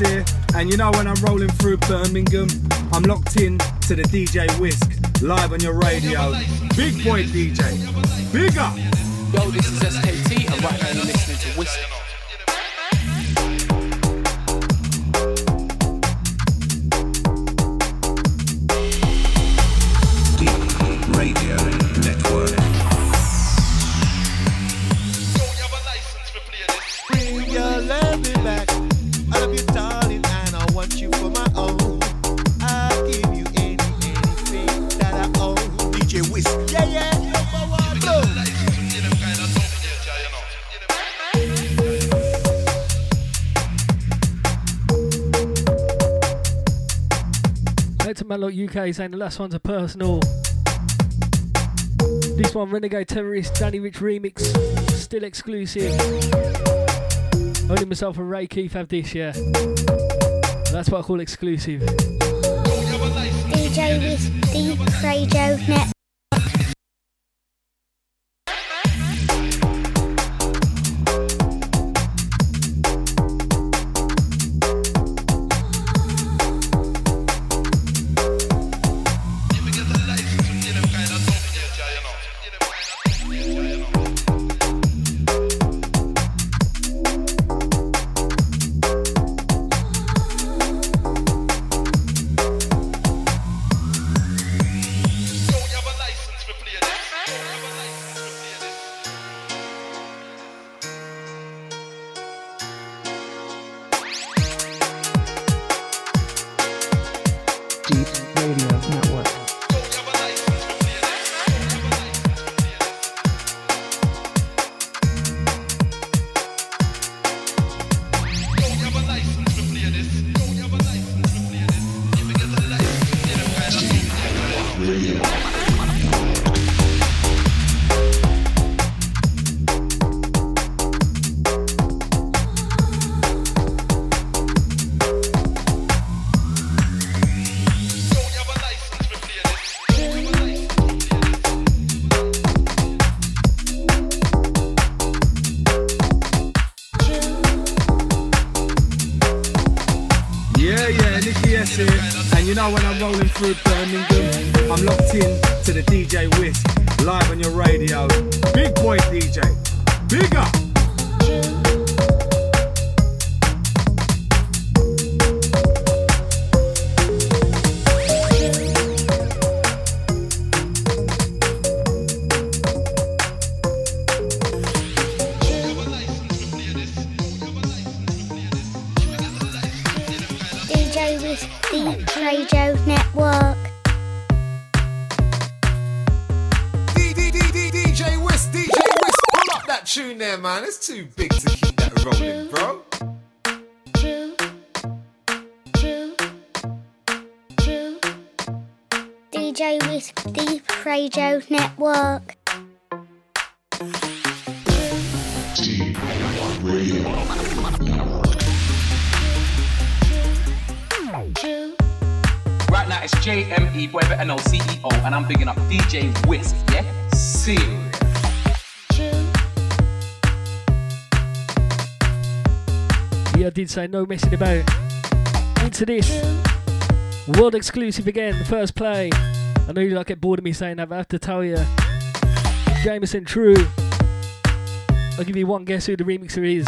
Here, and you know when I'm rolling through Birmingham, I'm locked in to the DJ Whisk live on your radio. Big boy DJ, big up. Yo, this is SKT, and right now you're listening to Whisk. UK saying the last one's a personal. This one, Renegade Terrorist, Danny Rich remix, still exclusive. Only myself and Ray Keith have this, yeah. That's what I call exclusive. DJ with the Radio Network. Radio Network. When I'm rolling through Birmingham, I'm locked in to the DJ Whisk live on your radio. Big boy DJ, big up. Man, it's too big to keep that rolling, bro. DJ Whisk, D3EP Radio Network. D3EP Radio Network. Right now, it's JME, Boy Better Know, CEO, and I'm bigging up DJ Whisk, yeah? See you. I did say no messing about. Into this world exclusive again, the first play. I know you like get bored of me saying that, but I have to tell you, Jameson True. I'll give you one guess who the remixer is.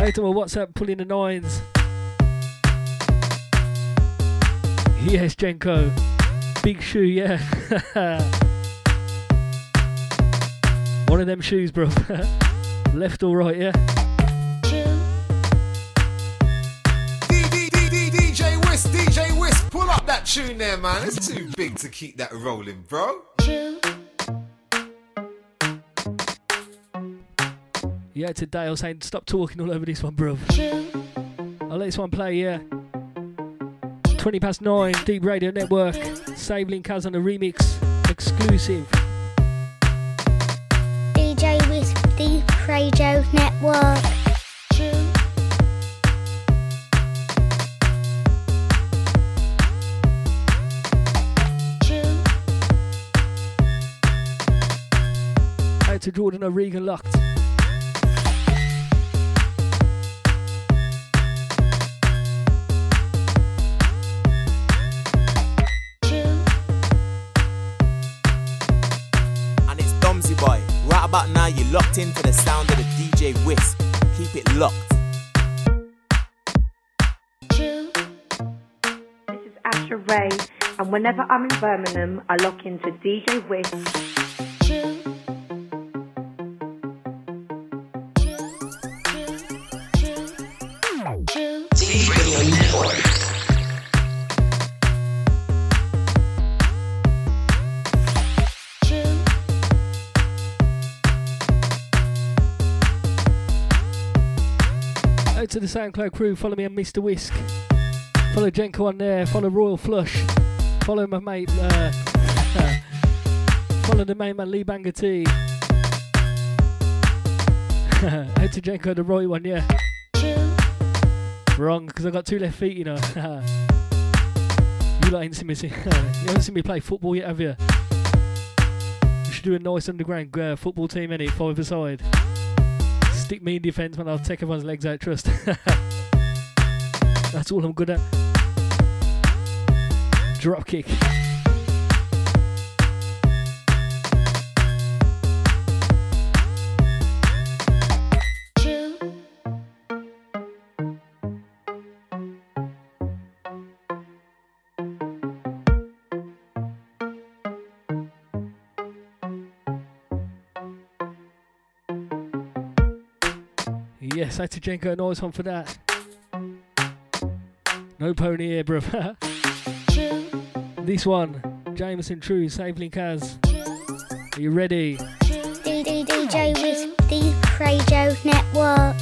Hey, to my WhatsApp pulling the nines. Yes, Jenko, big shoe, yeah. One of them shoes, bro. Left or right, yeah? DJ Whisk, pull up that tune there, man. It's too big to keep that rolling, bro. Yeah, today I was saying stop talking all over this one, bro. I'll let this one play, yeah. 9:20, Deep Radio Network. Save Link has on the remix. Exclusive. DJ Whisk, D3EP Radio Network. Out to Jordan O'Regan Locked. About now, you're locked into the sound of the DJ Whisk. Keep it locked. This is Asha Ray, and whenever I'm in Birmingham, I lock into DJ Whisk. DJ Network. To the SoundCloud crew, follow me on Mr. Whisk, follow Jenko on there, follow Royal Flush, follow my mate, follow the main man Lee Banger T. Out to Jenko, the right one, yeah. Wrong, because I got two left feet, you know. You lot ain't seen me see. You haven't seen me play football yet, have you? You should do a Noise Underground football team, innit? 5-a-side. Stick me in defence, man. I'll take everyone's legs out, trust. That's all I'm good at. Drop kick. Yes, I had to Jenko a noise one for that. No pony here, bruv. This one, Jameson True, Sampling Kaz. Are you ready? DJ Whisk, the Radio Network.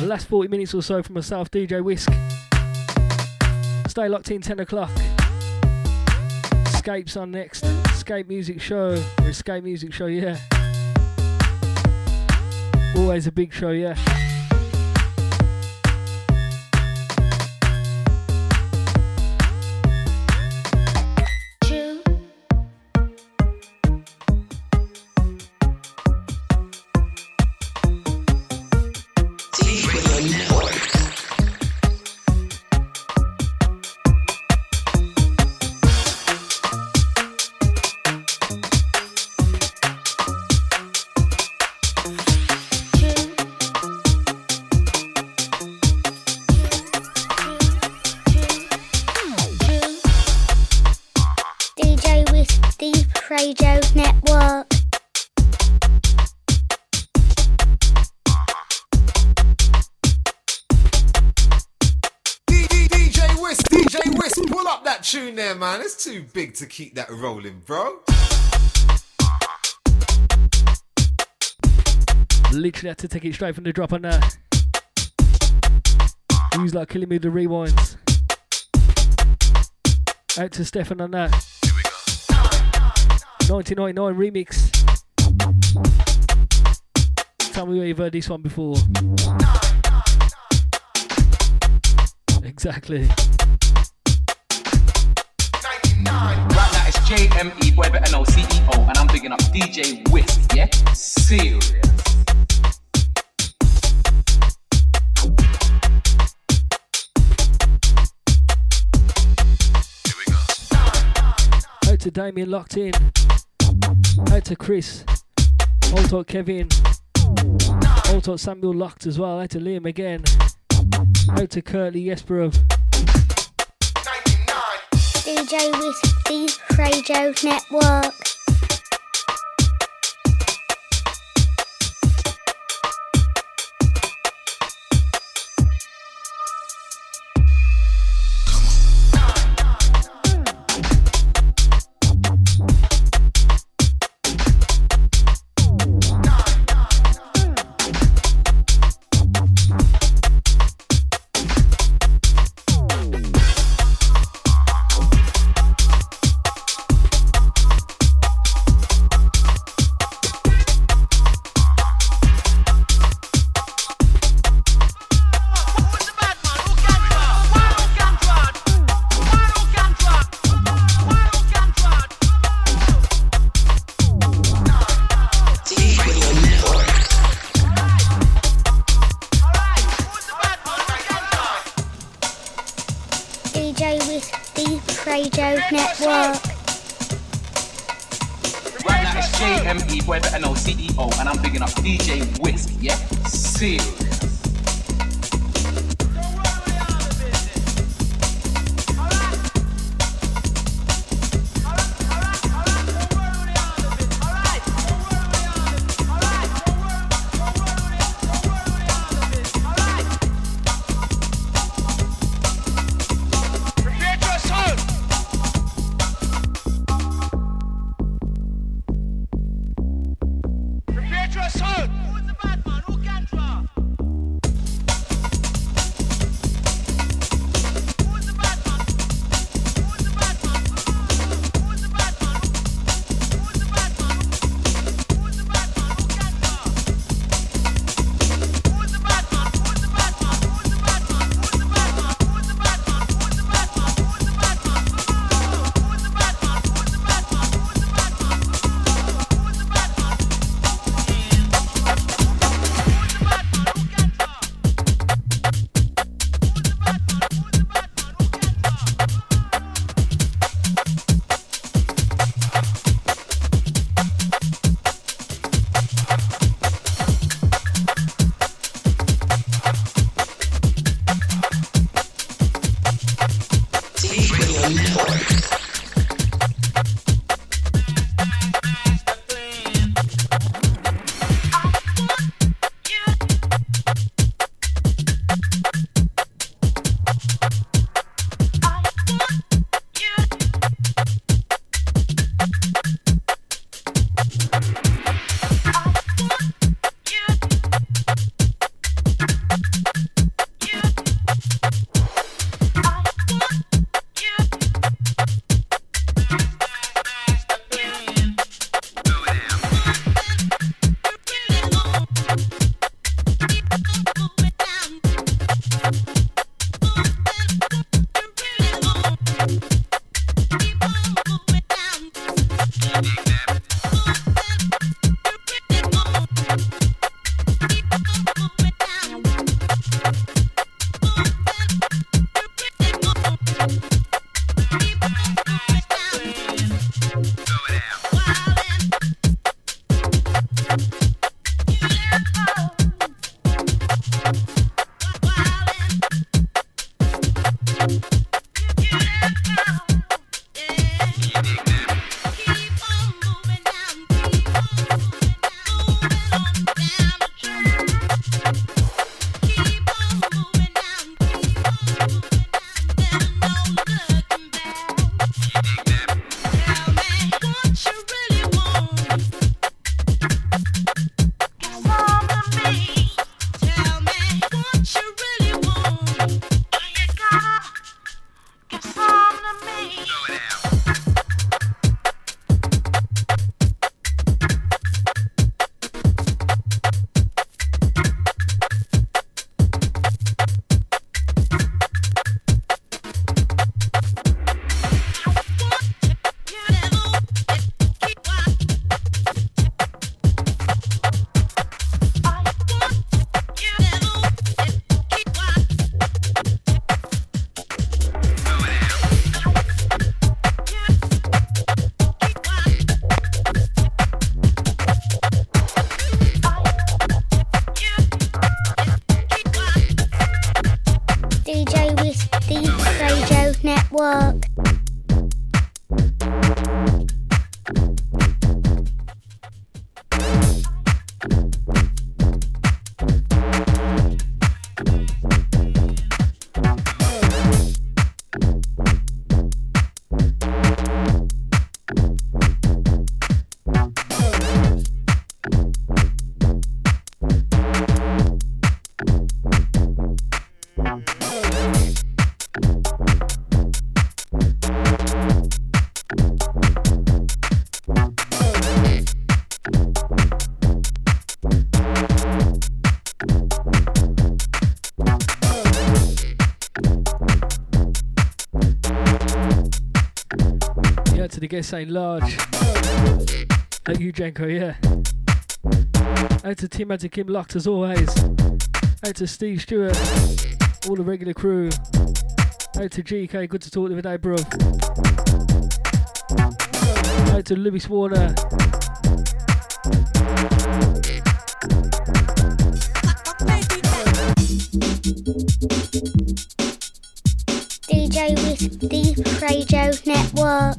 Last 40 minutes or so from myself, DJ Whisk. Stay locked in, 10 o'clock. Escape's on next. Escape Music Show. Or Escape Music Show, yeah. Always a big show, yeah. Man, it's too big to keep that rolling, bro. Literally had to take it straight from the drop on that. He was like killing me with the rewinds. Out to Stefan on that. Here we go. 1999 remix. Tell me where you've heard this one before. Exactly. Right now it's JME, Boy Better Know, CEO, and I'm picking up DJ Whisk, yeah? Serious. Here we go. Out to Damien, locked in. Out to Chris. Out to Kevin. Out to Samuel, locked as well. Out to Liam again. Out to Curtly, yes, bro. DJ Whisk, the Radio Network. Prepare to assault! Who's the bad man? Who can draw? to get something large. Like you, Janko, yeah. Out to Tim, out to Kim Lucht as always. Out to Steve Stewart, all the regular crew. Out to GK, good to talk to you today, bro. Out to Lewis Warner. DJ Whisk, D3EP Radio Network.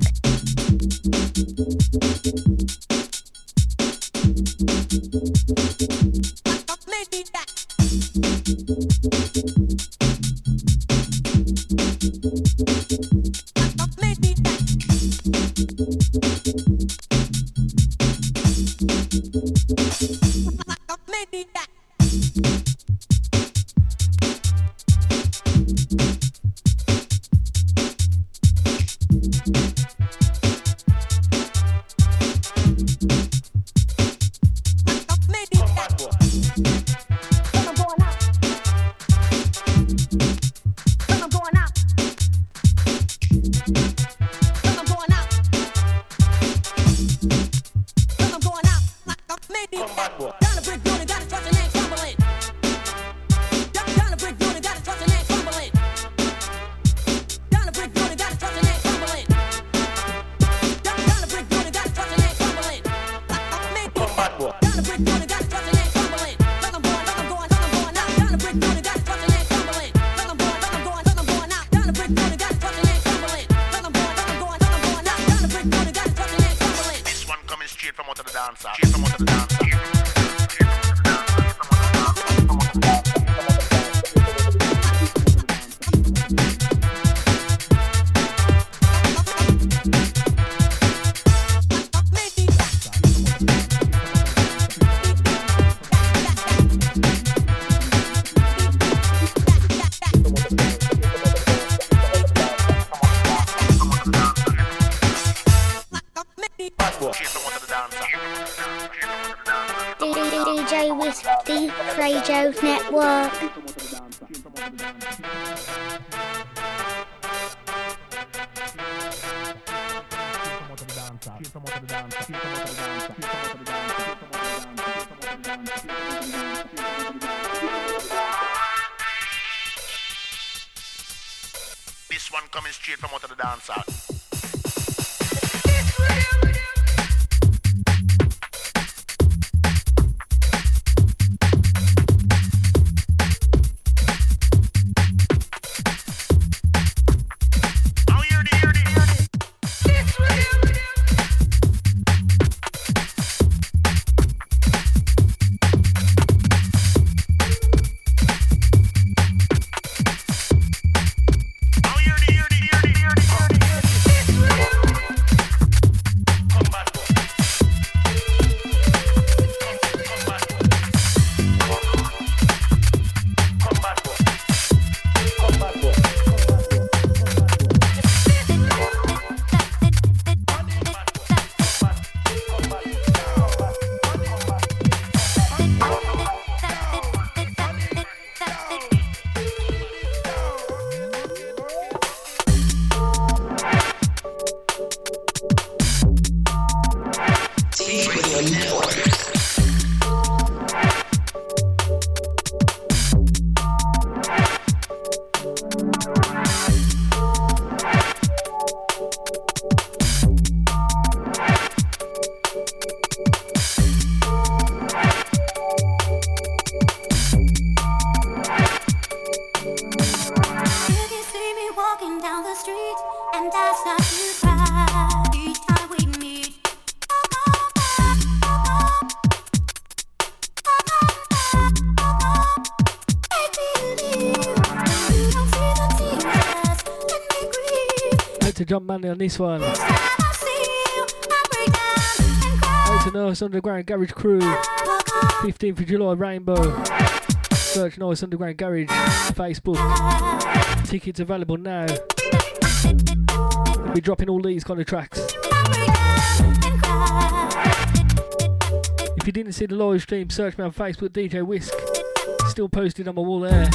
John Manley on this one. Out to Noise Underground Garage crew. 15th of July, Rainbow. Search Noise Underground Garage Facebook. Tickets available now. We'll be dropping all these kind of tracks. If you didn't see the live stream, search me on Facebook, DJ Whisk. Still posted on my wall there.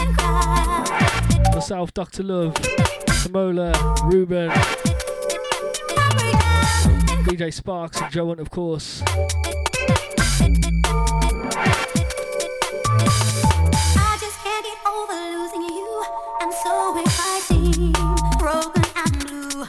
Myself, Dr. Love, Samola, Ruben. DJ Sparks and Joe, of course. I just can't get over losing you. I'm so exciting, broken and blue.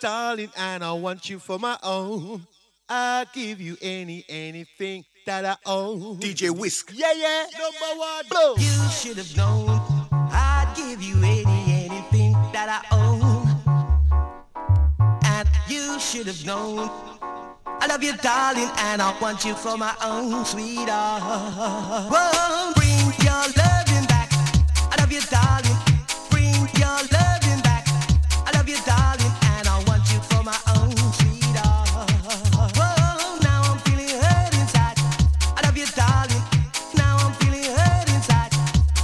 Darling, and I want you for my own. I'll give you anything that I own. DJ Whisk. Yeah, yeah. Number one. Blow. You should have known. I'd give you anything that I own. And you should have known. I love you, darling, and I want you for my own, sweetheart. Whoa, bring your loving back. I love you, darling. Bring your loving back. I love you, darling. My own sweetheart. Whoa, now I'm feeling hurt inside. I love you, darling. Now I'm feeling hurt inside.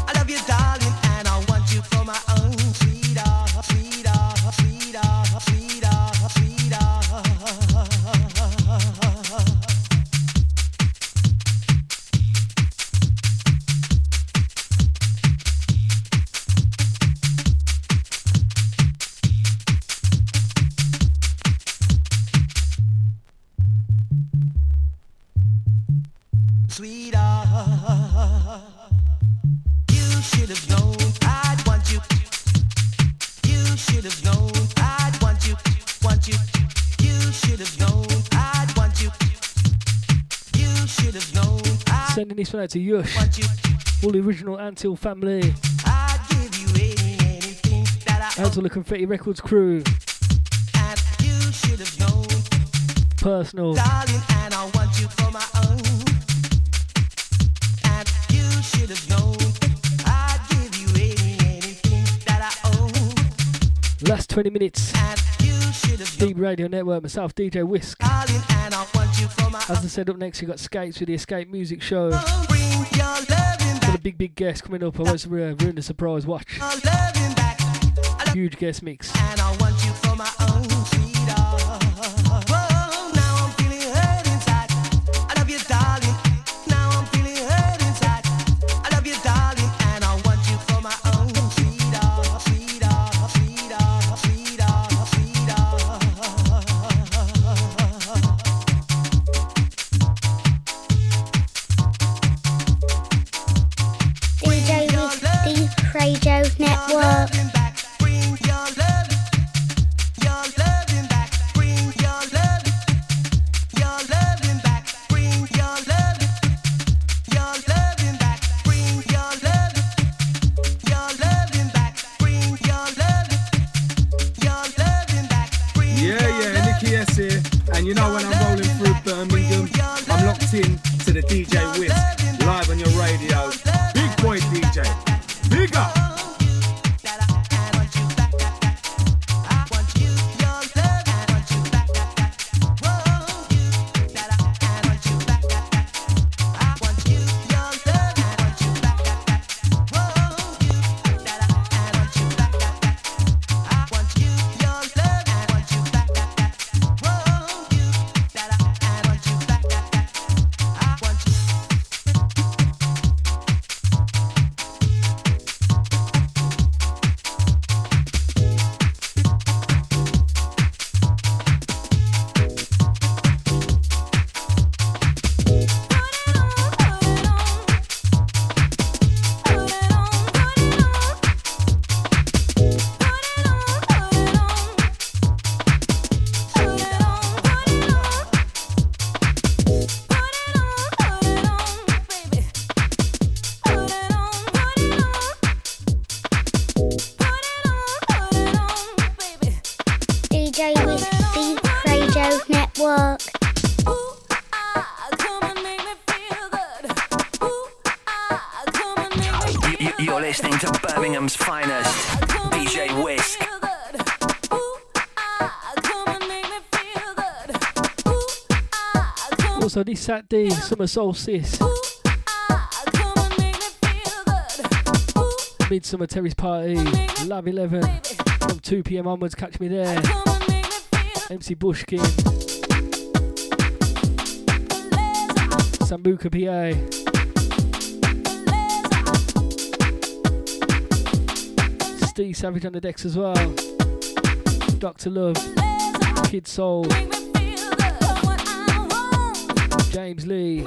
I love you, darling, and I want you for my own sweetheart. Sweetheart, sweetheart, sweetheart, sweetheart, you should have known I'd want you. You should have known I'd want you, want you. You should have known I'd want you. You should have known. Sending this one out to Yush, all the original Antil family. I'd give you anything that I own. Out to the Confetti Records crew. And you should have known. Personal. Darling, and I want you for my own. Should have known I'd give you anything that I own. Last 20 minutes. Deep Radio Network, myself, DJ Whisk. Darling, and I want you for my As I said, up next, you got Escapes with the Escape Music Show. Got a big guest coming up. I won't ruin the surprise. Watch. Huge guest mix. And I want you for my own. Radio Network. Yeah, Nicky S here. And you know when I'm rolling through Birmingham, I'm locked in to the DJ Whisk, live on your radio. Big boy DJ. Big up! listening to Birmingham's finest, DJ Whisk. Also this Saturday, summer solstice, midsummer terrace party, Lab 11 from 2 PM onwards. Catch me there. MC Bushkin, Sambuca PA, Steve Savage on the decks as well, Dr. Love, Kid Soul, James Lee.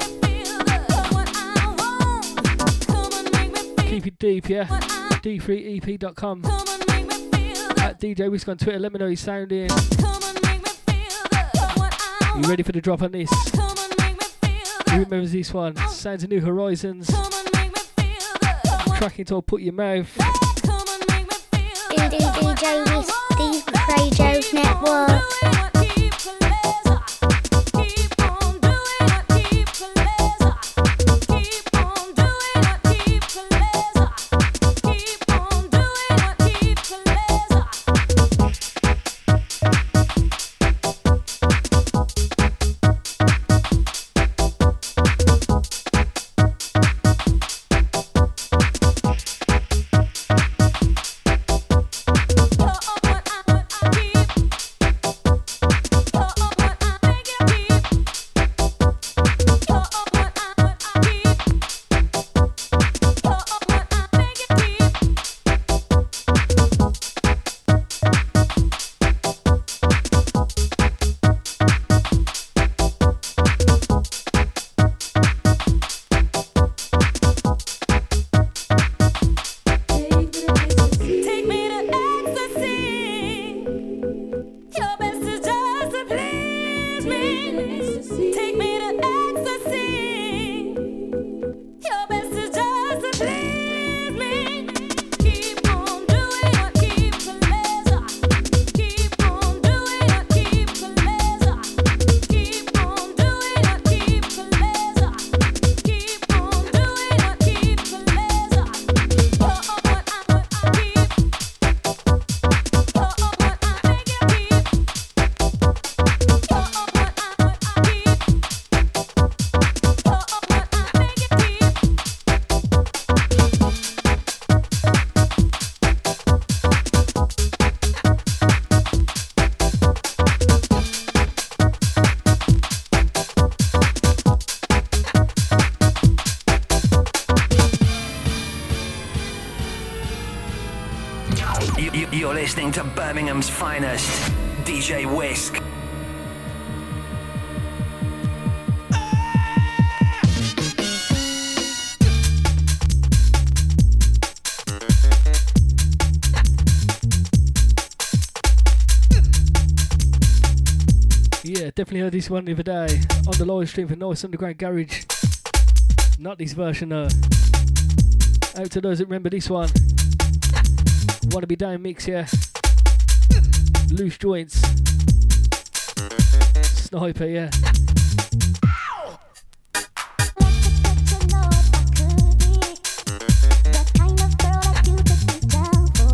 Keep it deep, yeah. D3EP.com. At DJ Whisk on Twitter, let me know you're sounding. You ready for the drop on this? Who remembers this one? Sounds of New Horizons. Tracking to Put Your Mouth. DJ Whisk, D3 Radio Network. You're listening to Birmingham's finest, DJ Whisk. Yeah, definitely heard this one the other day on the live stream for Noise Underground Garage. Not this version though. Out to those that remember this one. Want to be down mix here. Loose joints. Sniper, yeah.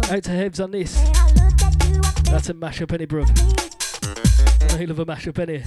Out to Hebs on this. That's a mashup, any bruv. I love a mashup, any.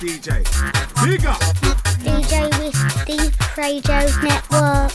DJ Whisk, the Fredo's Network.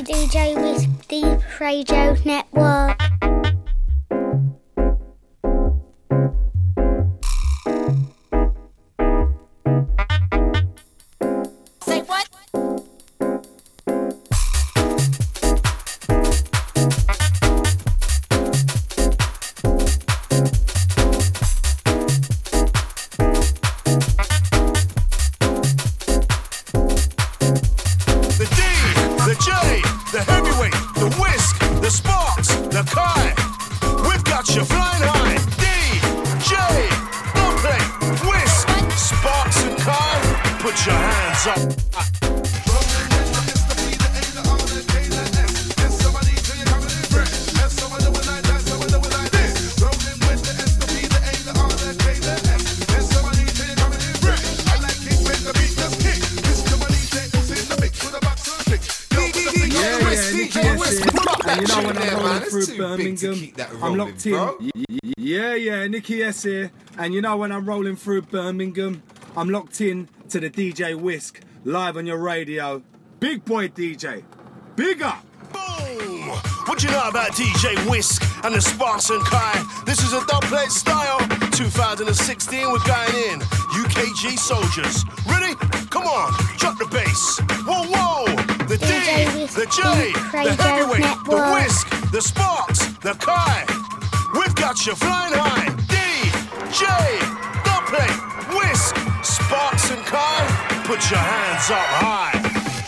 DJ Whisk, D3EP Radio Network. Nicky S here, and you know when I'm rolling through Birmingham, I'm locked in to the DJ Whisk live on your radio. Big boy DJ, big up! Boom! What do you know about DJ Whisk and the Sparks and Kai? This is a dubplate style. 2016, we're going in. UKG soldiers. Ready? Come on, drop the bass. Whoa, whoa! The DJ D, Whisk, the J, the Heavyweight, Network. The Whisk, the Sparks, the Kai. We've got you flying high. DJ, Dubplate, Whisk, Sparks and Kai, put your hands up high.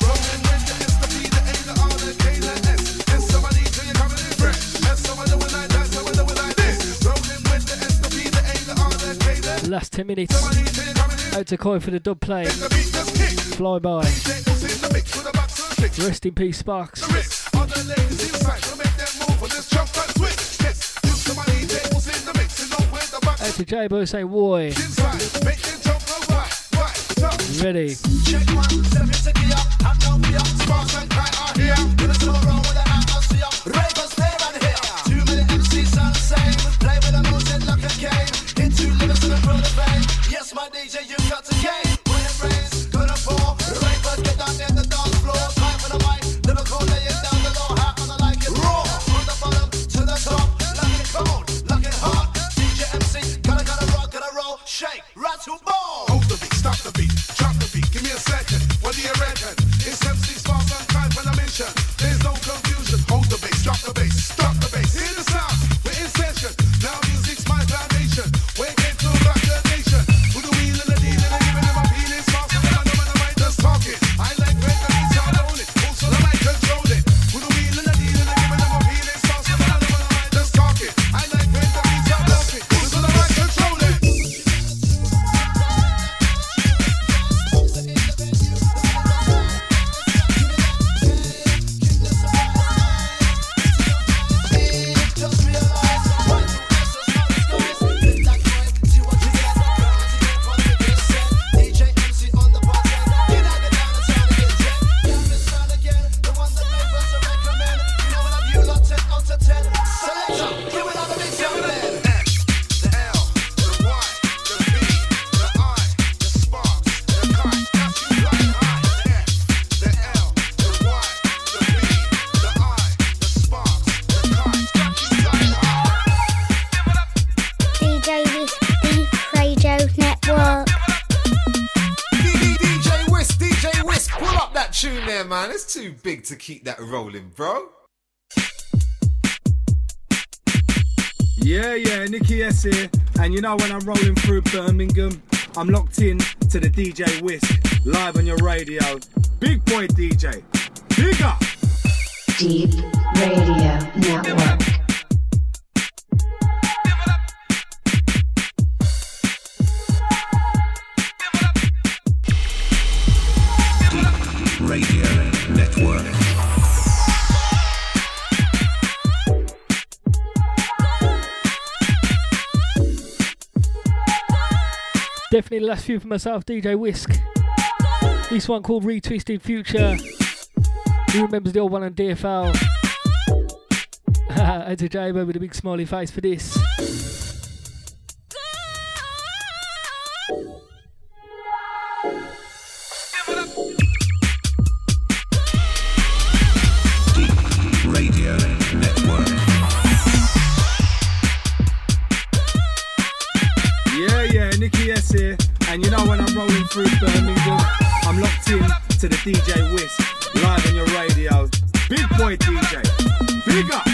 Rolling with the S, the P, the A, the R, the K, the S. S somebody till you're coming in fresh. S somebody when I die, somebody when I this. Rolling with the S, the P, the A, the R, the K, the S. Last 10 minutes. Out to Koi for the Dubplate. Fly by. Rest in peace, Sparks. To J Bo saying why. Ready. Yes, my DJ, you got to game. When it rains, gonna fall. Ravers get down in the dance floor. Time for the mic. Liverpool laying down the low. How I like it raw. From the bottom to the top. Like it cold, like it hot. Shake, rattle, ball! Hold the beat, stop the beat, drop the beat, give me a second. What do you reckon? It's MC Sparks and Kai when I mention. There's no confusion. Hold the bass, drop the bass, stop the bass. Hear the sound, we're in session. Now music's my foundation. We're getting to rock the nation. With the wheel and the deal and the even and my feelings. Sparks and Kai, no matter what, just talk it. I like when the beats are on it, also I like control it. With the wheel and the deal and the even and my feelings. Sparks and Kai, no matter what, just talk it. I like when the beats are on it, also I like control it. Too big to keep that rolling, bro. Yeah, Nicky S here, and you know when I'm rolling through Birmingham, I'm locked in to the DJ Whisk live on your radio. Big boy DJ, big up! Deep Radio Network. Deep Radio Network. Definitely the last few for myself, DJ Whisk. This one called Retwisted Future. Who remembers the old one on DFL? It's a J-Bo with a big smiley face for this. And you know when I'm rolling through Birmingham, I'm locked in to the DJ Whisk, live on your radio. Big boy DJ, big up!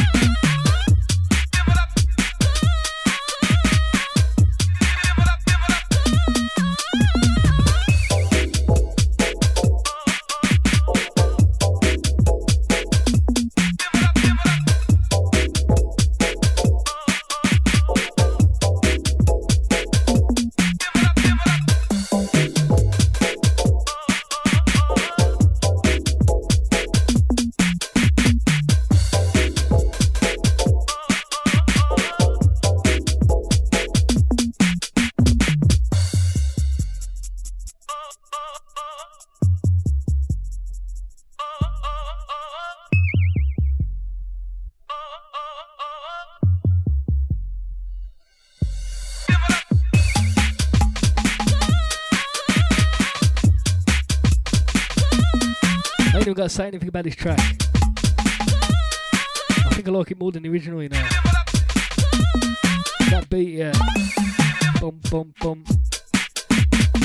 Got to say anything about this track. I think I like it more than the original, you know. That beat, yeah. Bum, bum, bum.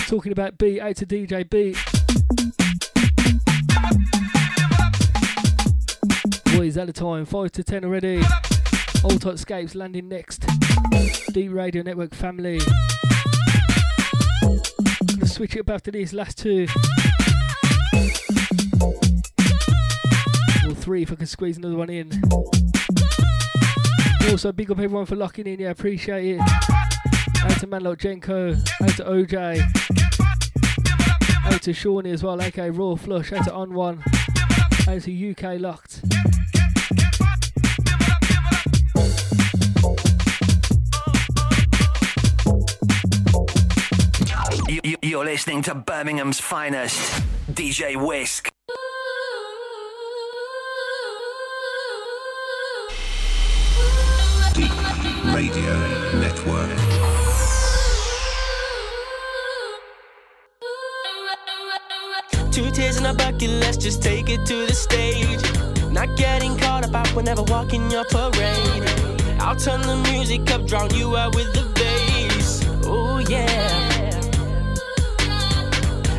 Talking about beat, A to DJ beat. What is that the time? 5 to 10 already. Altitude Escapes landing next. Deep Radio Network family. Gonna switch it up after these last two. 3 if I can squeeze another one in. Also, big up everyone for locking in, yeah, appreciate it. Out to man like Jenko, out to OJ, out to Shawnee as well, aka Royal Flush, out to On One, out to UK Locked. You're listening to Birmingham's finest, DJ Whisk. Radio Network. Two tears in a bucket, let's just take it to the stage. Not getting caught up, I will never walk in your parade. I'll turn the music up, drown you out with the bass. Oh yeah.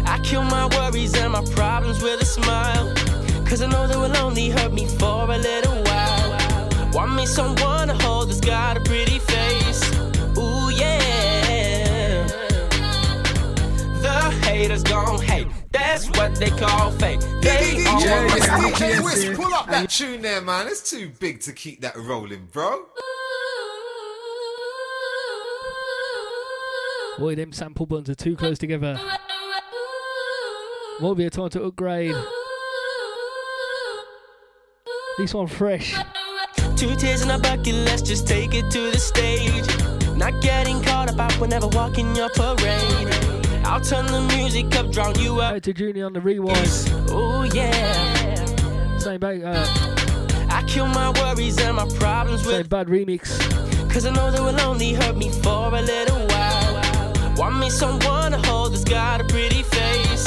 I kill my worries and my problems with a smile, 'cause I know they will only hurt me for a little while. Want me someone to hold that's got a pretty face. Ooh, yeah. The haters gon' hate. That's what they call fake. They all want DJ Whisk, pull up that tune there, man. It's too big to keep that rolling, bro. Boy, them sample buttons are too close together. Won't be a time to upgrade. This one fresh. Two tears in a bucket, let's just take it to the stage. Not getting caught up, I will never walk in your parade. I'll turn the music up, drown you out. Out to Junior on the rewind. Oh yeah. Same bad. I kill my worries and my problems with. Same bad remix. 'Cause I know they will only hurt me for a little while. Want me someone to hold that's got a pretty face.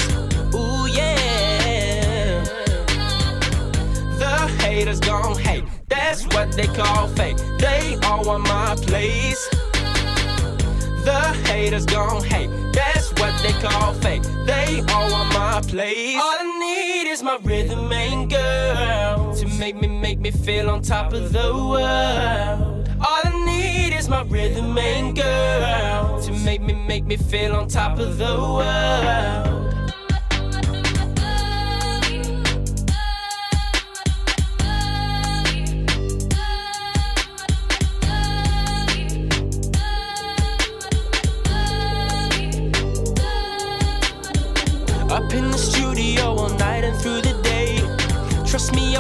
Ooh yeah. The haters gon' hate. That's what they call fake. They all want my place. The haters gon' hate. That's what they call fake. They all want my place. All I need is my rhythm and girl to make me feel on top of the world. All I need is my rhythm and girl to make me feel on top of the world.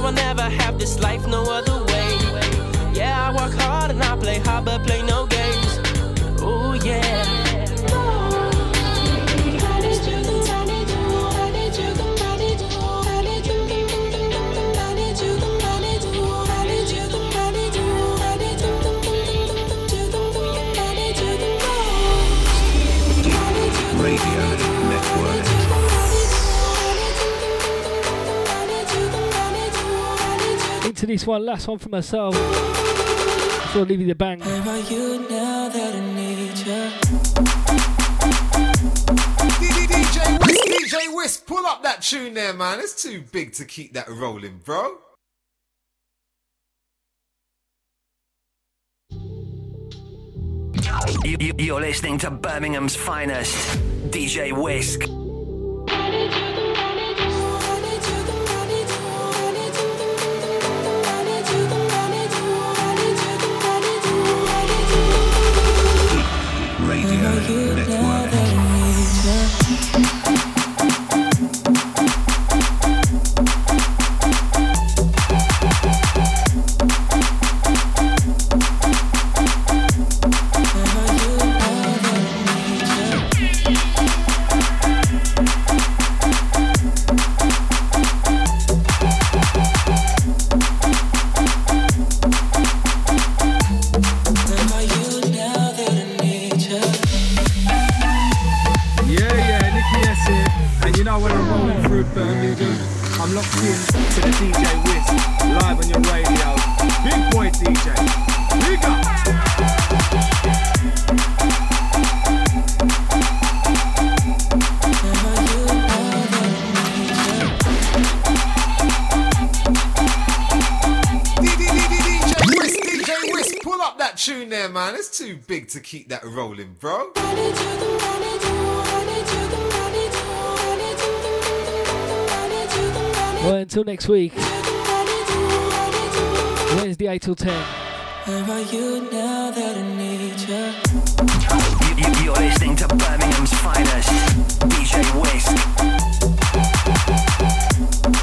I'll never have this life no other way. Yeah, I work hard and I play hard, but play no games. Ooh, yeah. Into this one, last one for myself. Before I leave you the bang. Where are you now that I need you? DJ Whisk, pull up that tune there, man. It's too big to keep that rolling, bro. You're listening to Birmingham's finest, DJ Whisk. Radio Network. Big to keep that rolling, bro. Well, until next week, Wednesday 8 till 10. Where are you now that I need you? You're listening to Birmingham's finest, DJ Whisk.